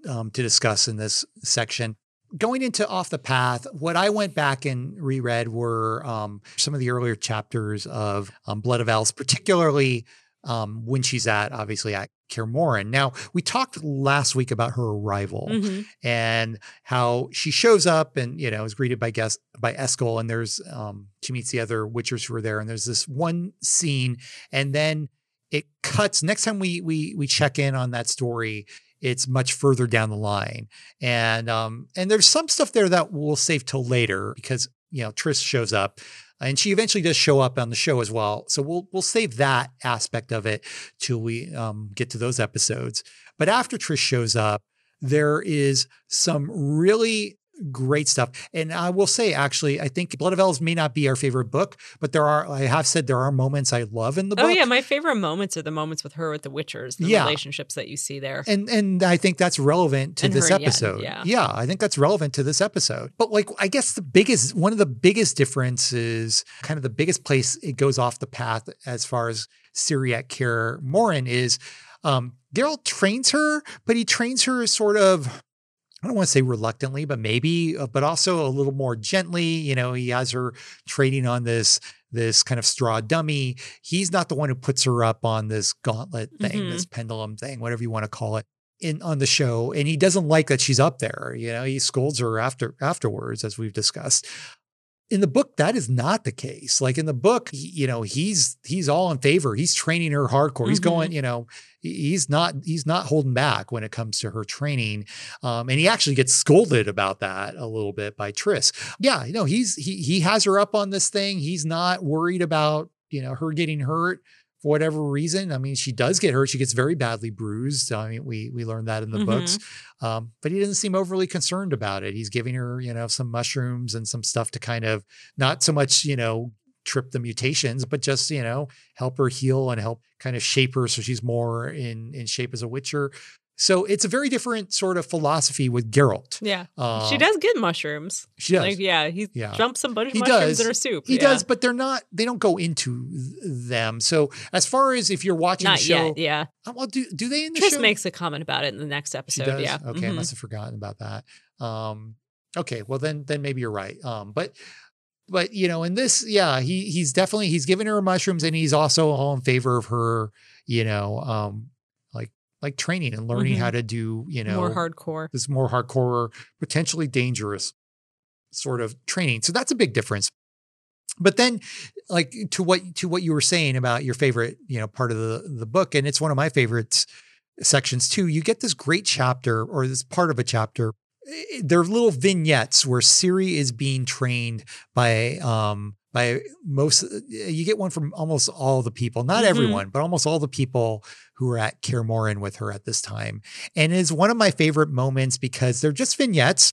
um, to discuss in this section. Going into Off the Path, what I went back and reread were um, some of the earlier chapters of um, Blood of Elves, particularly um, when she's at, obviously, at Kaer Morhen. Now, we talked last week about her arrival mm-hmm. and how she shows up and, you know, is greeted by guest by Eskel, and there's, um, she meets the other witchers who are there, and there's this one scene, and then it cuts. Next time we we we check in on that story, it's much further down the line. And um, and there's some stuff there that we'll save till later because, you know, Triss shows up and she eventually does show up on the show as well. So we'll we'll save that aspect of it till we um, get to those episodes. But after Triss shows up, there is some really great stuff. And I will say, actually, I think Blood of Elves may not be our favorite book, but there are, I have said there are moments I love in the book. Oh yeah. My favorite moments are the moments with her, with the Witchers, the yeah. relationships that you see there. And and I think that's relevant to and this episode. Yen, yeah. yeah. I think that's relevant to this episode. But like, I guess the biggest, one of the biggest differences, kind of the biggest place it goes off the path as far as Ciri at Kaer Morhen is um, Geralt trains her, but he trains her sort of, I don't want to say reluctantly, but maybe, uh, but also a little more gently. You know, he has her trading on this, this kind of straw dummy. He's not the one who puts her up on this gauntlet thing, mm-hmm. this pendulum thing, whatever you want to call it, in on the show. And he doesn't like that she's up there. You know, he scolds her after afterwards, as we've discussed. In the book, that is not the case. Like in the book, he, you know, he's, he's all in favor. He's training her hardcore. He's mm-hmm. going, you know, he's not, he's not holding back when it comes to her training. Um, and he actually gets scolded about that a little bit by Triss. Yeah. You know, he's, he, he has her up on this thing. He's not worried about, you know, her getting hurt for whatever reason. I mean, she does get hurt. She gets very badly bruised. I mean, we, we learned that in the mm-hmm. books, um, but he doesn't seem overly concerned about it. He's giving her, you know, some mushrooms and some stuff to kind of not so much, you know, trip the mutations, but just, you know, help her heal and help kind of shape her. So she's more in, in shape as a witcher. So it's a very different sort of philosophy with Geralt. Yeah. Um, she does get mushrooms. She does. Like, yeah. He yeah. jumps a bunch of he mushrooms does. in her soup. He yeah. does, but they're not, they don't go into them. So as far as if you're watching not the show. Yet, yeah. Well, do, do they in the Triss show? Triss makes a comment about it in the next episode. She does? Yeah. Okay. Mm-hmm. I must have forgotten about that. Um, okay. Well, then, then maybe you're right. Um, but, but you know, in this, yeah, he, he's definitely, he's giving her mushrooms and he's also all in favor of her, you know, um, like training and learning mm-hmm. how to do, you know, more hardcore, this more hardcore, potentially dangerous sort of training. So that's a big difference. But then like to what, to what you were saying about your favorite, you know, part of the, the book, and it's one of my favorites sections too, you get this great chapter or this part of a chapter. There are little vignettes where Ciri is being trained by, um, by most, you get one from almost all the people, not mm-hmm. everyone, but almost all the people who are at Kaer Morhen with her at this time. And it is one of my favorite moments because they're just vignettes.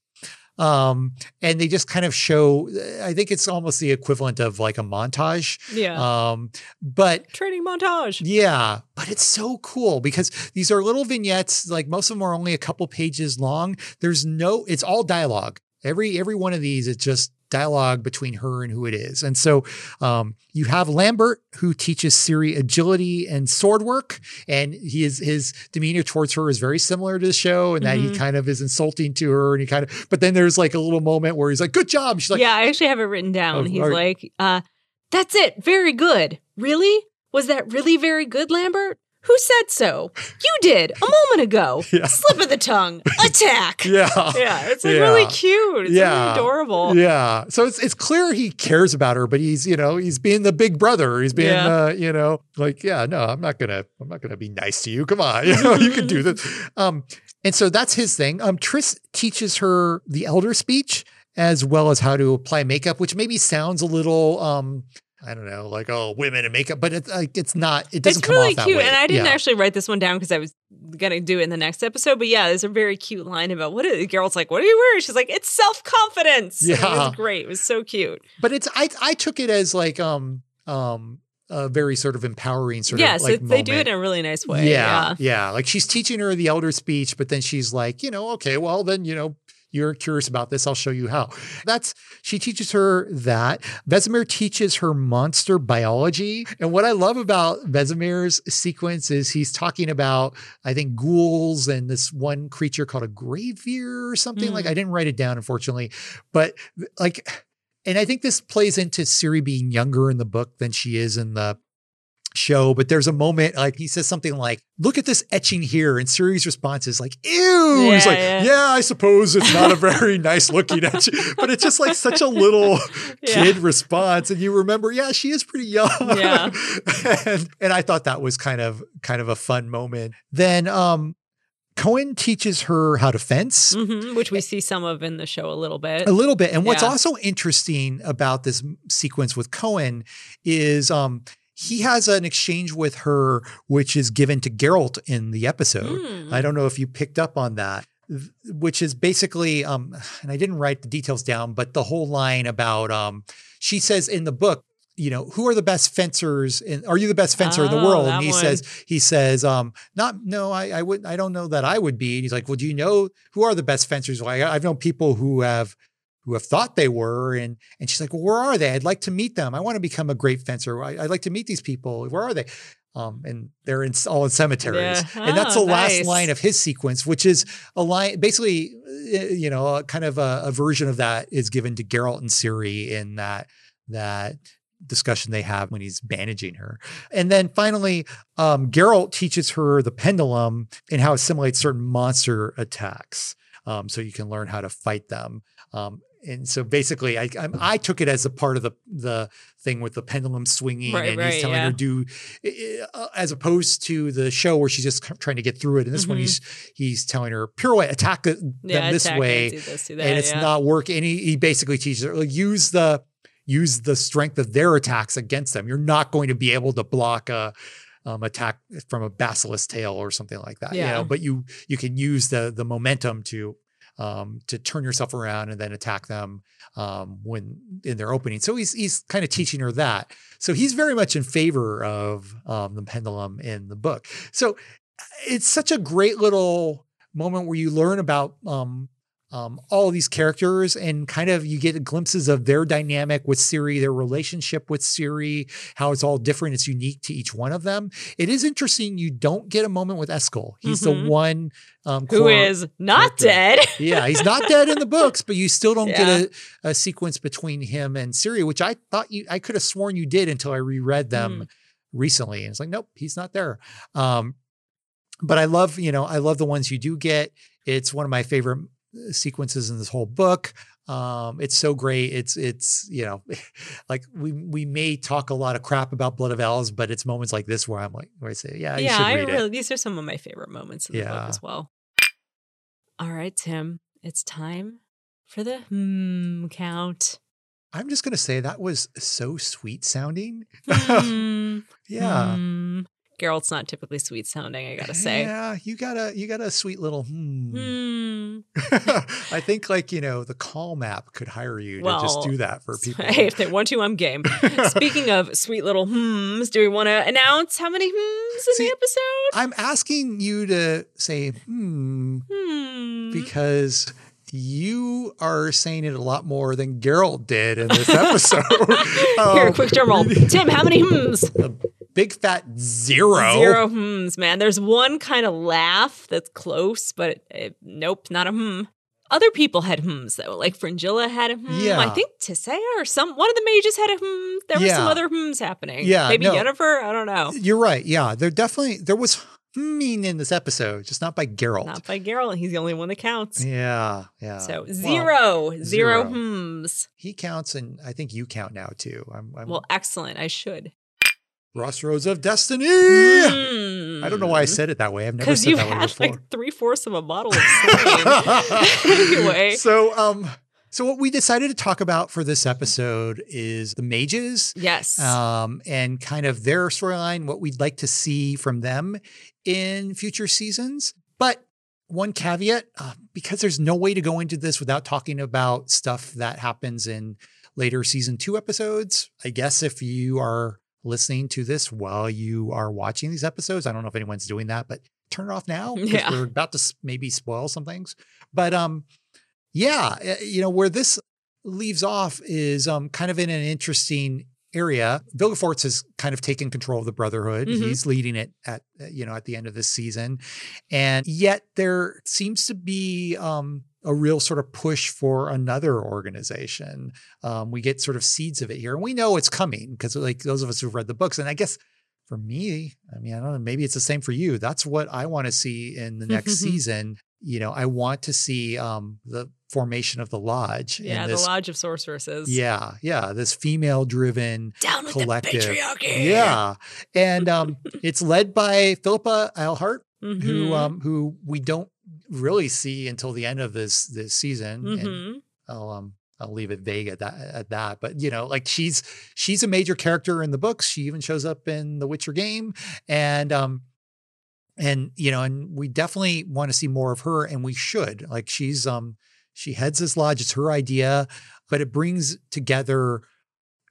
Um, and they just kind of show, I think it's almost the equivalent of like a montage. Yeah. Um, but training montage. Yeah. But it's so cool because these are little vignettes. Like most of them are only a couple pages long. There's no, it's all dialogue. Every, every one of these, it's just dialogue between her and who it is. And so um, you have Lambert, who teaches Ciri agility and sword work. And he is, his demeanor towards her is very similar to the show and mm-hmm. that he kind of is insulting to her and he kind of, but then there's like a little moment where he's like, good job. She's like, yeah, I actually have it written down. Oh, he's right. like, uh, that's it. Very good. Really? Was that really very good, Lambert? Who said so? You did a moment ago. Yeah. Slip of the tongue. Attack. yeah. Yeah. It's like yeah. really cute. It's yeah. really adorable. Yeah. So it's it's clear he cares about her, but he's, you know, he's being the big brother. He's being yeah. uh, you know, like, yeah, no, I'm not gonna I'm not gonna be nice to you. Come on. You know, you can do this. Um, and so that's his thing. Um, Triss teaches her the elder speech as well as how to apply makeup, which maybe sounds a little um I don't know, like, oh, women and makeup, but it's like, it's not, it doesn't it's come really off that cute. Way. And I didn't yeah. actually write this one down because I was going to do it in the next episode. But yeah, there's a very cute line about what is, Geralt's like, what are you wearing? She's like, it's self-confidence. Yeah. It was great. It was so cute. But it's, I I took it as like, um, um, a very sort of empowering sort yeah, of like so moment. They do it in a really nice way. Yeah, yeah. Yeah. Like she's teaching her the elder speech, but then she's like, you know, okay, well then, you know, you're curious about this. I'll show you how. That's, she teaches her that. Vesemir teaches her monster biology. And what I love about Vesemir's sequence is he's talking about, I think, ghouls and this one creature called a gravebear or something. Mm. Like, I didn't write it down, unfortunately. But like, and I think this plays into Ciri being younger in the book than she is in the show, but there's a moment like he says something like, look at this etching here, and Ciri's response is like, ew. Yeah, he's like, yeah. yeah, I suppose it's not a very nice looking etching, but it's just like such a little yeah. kid response. And you remember, yeah, she is pretty young. Yeah. and, and I thought that was kind of kind of a fun moment. Then um Cohen teaches her how to fence. Mm-hmm, which we see some of in the show a little bit. A little bit. And what's yeah. also interesting about this sequence with Cohen is um he has an exchange with her, which is given to Geralt in the episode. Mm. I don't know if you picked up on that, which is basically, um, and I didn't write the details down, but the whole line about, um, she says in the book, you know, who are the best fencers in, are you the best fencer oh, in the world? And he one. says, he says, um, not, no, I, I wouldn't, I don't know that I would be. And he's like, well, do you know who are the best fencers? Well, I, I've known people who have, who have thought they were. And, and she's like, well, where are they? I'd like to meet them. I want to become a great fencer. I, I'd like to meet these people. Where are they? Um, and they're in, all in cemeteries. Yeah. And that's oh, the nice. last line of his sequence, which is a line, basically, you know, kind of a, a version of that is given to Geralt and Ciri in that, that discussion they have when he's bandaging her. And then finally, um, Geralt teaches her the pendulum and how it simulates certain monster attacks. Um, so you can learn how to fight them. Um, And so basically I, I, I took it as a part of the, the thing with the pendulum swinging right, and right, he's telling yeah. her do uh, as opposed to the show where she's just trying to get through it. And this mm-hmm. one, he's, he's telling her pirouette, attack them yeah, this attack way. It, do this, do that, and it's yeah. not working. And he, he basically teaches her like, use the, use the strength of their attacks against them. You're not going to be able to block a, Um, attack from a basilisk tail or something like that, yeah. you know, but you, you can use the, the momentum to, um, to turn yourself around and then attack them, um, when in their opening. So he's, he's kind of teaching her that. So he's very much in favor of, um, the pendulum in the book. So it's such a great little moment where you learn about, um, Um, all of these characters and kind of you get glimpses of their dynamic with Ciri, their relationship with Ciri, how it's all different. It's unique to each one of them. It is interesting. You don't get a moment with Eskel. He's mm-hmm. the one um, who is not character. dead. yeah. He's not dead in the books, but you still don't yeah. get a, a sequence between him and Ciri, which I thought you, I could have sworn you did until I reread them mm. recently. And it's like, nope, he's not there. Um, but I love, you know, I love the ones you do get. It's one of my favorite sequences in this whole book. Um, it's so great. It's, it's, you know, like we, we may talk a lot of crap about Blood of Elves, but it's moments like this where I'm like, where I say, yeah, yeah, you should I read really, it. These are some of my favorite moments in yeah. the book as well. All right, Tim, it's time for the hmm count. I'm just going to say that was so sweet sounding. Mm, yeah. Mm. Geralt's not typically sweet sounding, I gotta say. Yeah, you gotta you got a sweet little hmm. Mm. I think like, you know, the Calm app could hire you to well, just do that for people. Hey, if they want to, I'm game. Speaking of sweet little hmms, do we want to announce how many hmms in See, the episode? I'm asking you to say hmm, hmm. because you are saying it a lot more than Geralt did in this episode. um, Here, quick drum roll. Tim, how many hmms? Big fat zero. Zero hmms, man. There's one kind of laugh that's close, but it, it, nope, not a hmm. Other people had hmms, though. Like, Fringilla had a hmm. Yeah. I think Tissaia or some, one of the mages had a hmm. There yeah. were some other hmms happening. Yeah, Maybe no. Yennefer? I don't know. You're right. Yeah. There definitely, there was hmming in this episode, just not by Geralt. Not by Geralt. He's the only one that counts. Yeah. Yeah. So, zero. Well, zero hmms. He counts, and I think you count now, too. I'm, I'm... Well, excellent. I should. Crossroads of Destiny. Mm. I don't know why I said it that way. I've never said that way before. Because you've had like three fourths of a bottle of Slane. Anyway. So, um, so what we decided to talk about for this episode is the mages. Yes. Um, and kind of their storyline, what we'd like to see from them in future seasons. But one caveat, uh, because there's no way to go into this without talking about stuff that happens in later season two episodes. I guess if you are listening to this while you are watching these episodes, I don't know if anyone's doing that, but turn it off now. Yeah. We're about to maybe spoil some things, but, um, yeah, you know, where this leaves off is, um, kind of in an interesting area. Vilgefortz has kind of taken control of the Brotherhood. Mm-hmm. He's leading it at, you know, at the end of this season. And yet there seems to be, um, a real sort of push for another organization. Um, we get sort of seeds of it here, and we know it's coming because, like, those of us who've read the books, and I guess for me, I mean, I don't know, maybe it's the same for you. That's what I want to see in the next season. You know, I want to see um, the formation of the Lodge. Yeah, this, the Lodge of Sorceresses. Yeah, yeah, this female-driven down with collective. The patriarchy. Yeah, and um, it's led by Philippa Eilhart, mm-hmm. who um, who we don't really see until the end of this this season. Mm-hmm. And I'll um I'll leave it vague at that at that. But you know, like she's she's a major character in the books. She even shows up in the Witcher game. And um and you know, and we definitely want to see more of her, and we should. Like she's um she heads this lodge, it's her idea, but it brings together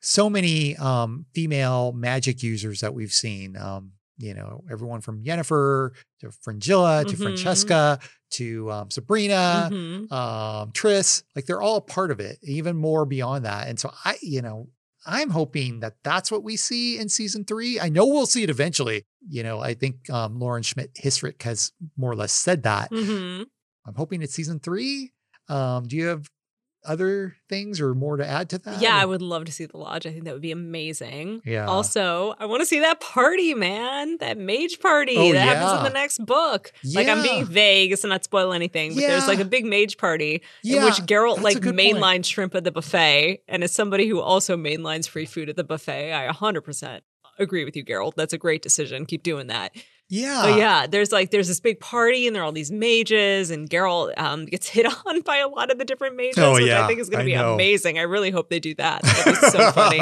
so many um female magic users that we've seen. Um You know, everyone from Yennefer to Fringilla to mm-hmm. Francesca to um, Sabrina, mm-hmm. um, Triss, like they're all part of it, even more beyond that. And so I, you know, I'm hoping that that's what we see in season three. I know we'll see it eventually. You know, I think um, Lauren Schmidt-Hisrick has more or less said that. Mm-hmm. I'm hoping it's season three. Um, do you have other things or more to add to that? Yeah, or? I would love to see the lodge. I think that would be amazing. Yeah. Also, I want to see that party, man. That mage party oh, that yeah. happens in the next book. Yeah. Like I'm being vague, so not spoil anything, but yeah. there's like a big mage party yeah. in which Geralt That's like mainlines shrimp at the buffet. And as somebody who also mainlines free food at the buffet, I one hundred percent agree with you, Geralt. That's a great decision. Keep doing that. Yeah. But yeah, there's like, there's this big party and there are all these mages and Geralt um, gets hit on by a lot of the different mages, oh, which yeah. I think is going to be know. amazing. I really hope they do that. It's so funny.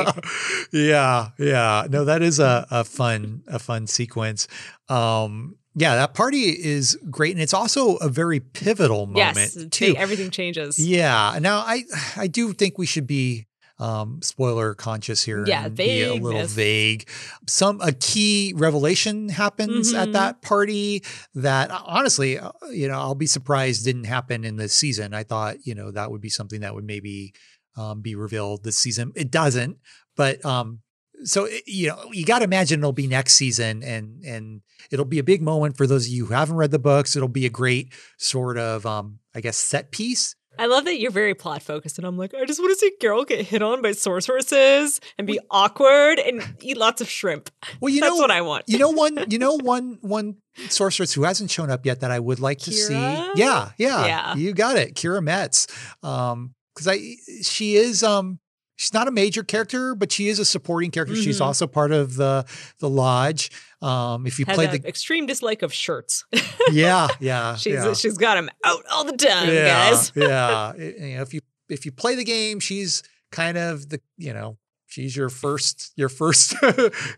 Yeah. Yeah. No, that is a, a fun, a fun sequence. Um, yeah, that party is great. And it's also a very pivotal moment yes, too. They, everything changes. Yeah. Now I, I do think we should be Um, spoiler conscious here. Yeah, vague. A little vague. Some a key revelation happens mm-hmm. at that party that honestly, you know, I'll be surprised didn't happen in this season. I thought, you know, that would be something that would maybe um, be revealed this season. It doesn't, but um, so it, you know, you got to imagine it'll be next season, and and it'll be a big moment for those of you who haven't read the books. It'll be a great sort of, um, I guess, set piece. I love that you're very plot focused, and I'm like, I just want to see Geralt get hit on by sorceresses and be awkward and eat lots of shrimp. Well, you That's know what I want. You know one. You know one. One sorceress who hasn't shown up yet that I would like Kira? to see. Yeah, yeah, yeah. You got it, Kira Metz. Um, because I she is um she's not a major character, but she is a supporting character. Mm-hmm. She's also part of the the lodge. Um, if you Had play the extreme dislike of shirts, yeah, yeah, she's yeah. she's got them out all the time, yeah, guys. yeah, it, you know, if you if you play the game, she's kind of the you know she's your first your first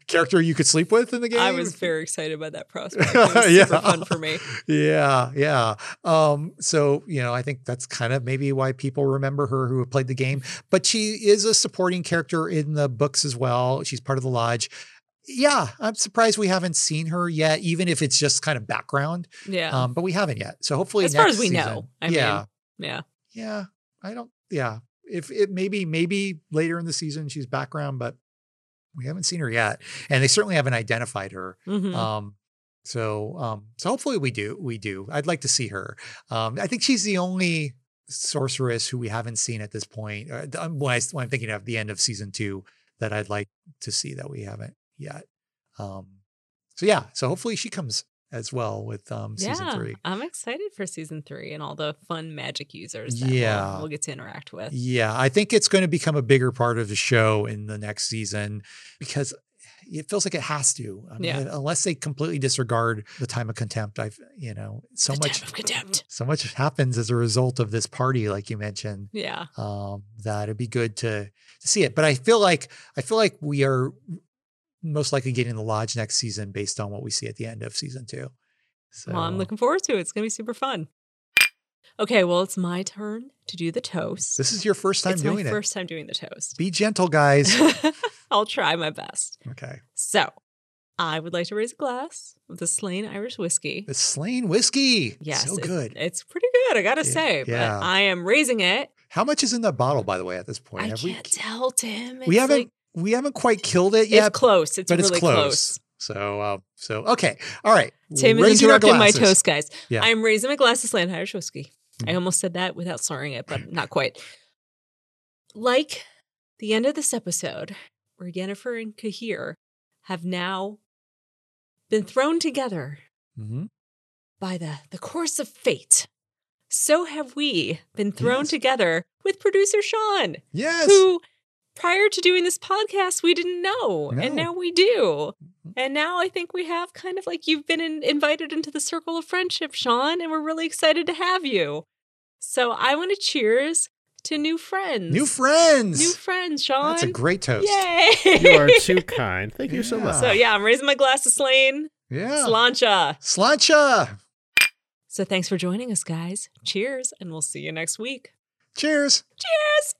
character you could sleep with in the game. I was very excited by that prospect. It was yeah. super fun for me. Yeah, yeah. Um, so you know, I think that's kind of maybe why people remember her who have played the game. But she is a supporting character in the books as well. She's part of the lodge. Yeah, I'm surprised we haven't seen her yet, even if it's just kind of background. Yeah. Um, but we haven't yet. So hopefully as next far as we season, know. I yeah. Mean, yeah. Yeah. I don't. Yeah. If it maybe, maybe later in the season, she's background, but we haven't seen her yet. And they certainly haven't identified her. Mm-hmm. Um, so, um, so hopefully we do, we do. I'd like to see her. Um, I think she's the only sorceress who we haven't seen at this point. Uh, when, I, when I'm thinking of the end of season two that I'd like to see that we haven't yet. Um, so yeah, so hopefully she comes as well with um, season yeah, three. I'm excited for season three and all the fun magic users that yeah. we'll, we'll get to interact with. Yeah, I think it's going to become a bigger part of the show in the next season because it feels like it has to. I mean, yeah. Unless they completely disregard the time of contempt. I've, you know, so the much time of contempt. So much happens as a result of this party, like you mentioned. Yeah. Um, that it'd be good to to see it. But I feel like I feel like we are most likely getting the Lodge next season based on what we see at the end of season two. So well, I'm looking forward to it. It's going to be super fun. Okay, well, it's my turn to do the toast. This is your first time it's doing it. It's my first time doing the toast. Be gentle, guys. I'll try my best. Okay. So I would like to raise a glass of the Slane Irish Whiskey. The Slane Whiskey. Yes. So it, good. It's pretty good, I got to say. Yeah. But I am raising it. How much is in the bottle, by the way, at this point? I Have can't we... tell, Tim. It's we haven't like, we haven't quite killed it yet. It's close. It's but really it's close. close. So, uh, so okay. All right. Tim is interrupting my toast, guys. Yeah. I'm raising my glass of Slane Irish Whiskey. I almost said that without slurring it, but not quite. Like the end of this episode, where Yennefer and Cahir have now been thrown together mm-hmm. by the, the course of fate, so have we been thrown yes. together with producer Sean. Yes. Who, prior to doing this podcast, we didn't know, no. and now we do. And now I think we have kind of like you've been in, invited into the circle of friendship, Sean, and we're really excited to have you. So I want to cheers to new friends. New friends. New friends, Sean. That's a great toast. Yay. You are too kind. Thank yeah. you so much. So yeah, I'm raising my glass of Slane. Yeah. Slancha. Slancha. So thanks for joining us, guys. Cheers, and we'll see you next week. Cheers. Cheers.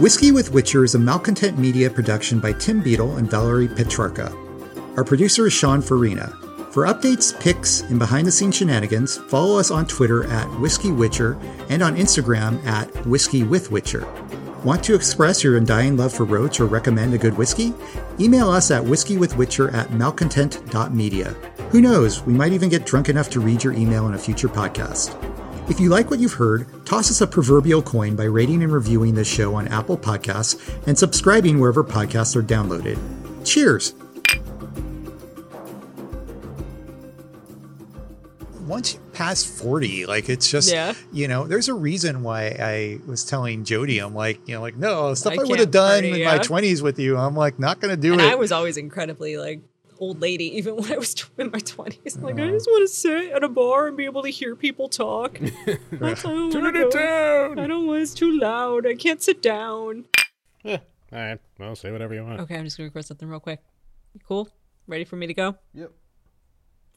Whiskey with Witcher is a Malcontent Media production by Tim Beadle and Valerie Petrarca. Our producer is Sean Farina. For updates, pics, and behind-the-scenes shenanigans, follow us on Twitter at Whiskey Witcher and on Instagram at Whiskey with Witcher. Want to express your undying love for Roach or recommend a good whiskey? Email us at whiskey with witcher at malcontent dot media. Who knows, we might even get drunk enough to read your email in a future podcast. If you like what you've heard, toss us a proverbial coin by rating and reviewing this show on Apple Podcasts and subscribing wherever podcasts are downloaded. Cheers! Once you pass forty, like it's just, yeah. you know, there's a reason why I was telling Jody, I'm like, you know, like, no, stuff I, I would have done party, in yeah. my twenties with you, I'm like, not going to do and it. I was always incredibly like, old lady, even when I was in my twenties. Like, uh, I just want to sit at a bar and be able to hear people talk. Like, turn it down. I don't want it's too loud. I can't sit down. Yeah. All right. Well, say whatever you want. Okay, I'm just going to record something real quick. You cool? Ready for me to go? Yep.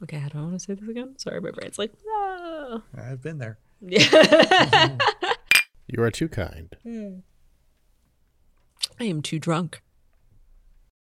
Okay, how do I want to say this again? Sorry, my brain's like, no. Oh. I've been there. Yeah. You are too kind. Mm. I am too drunk.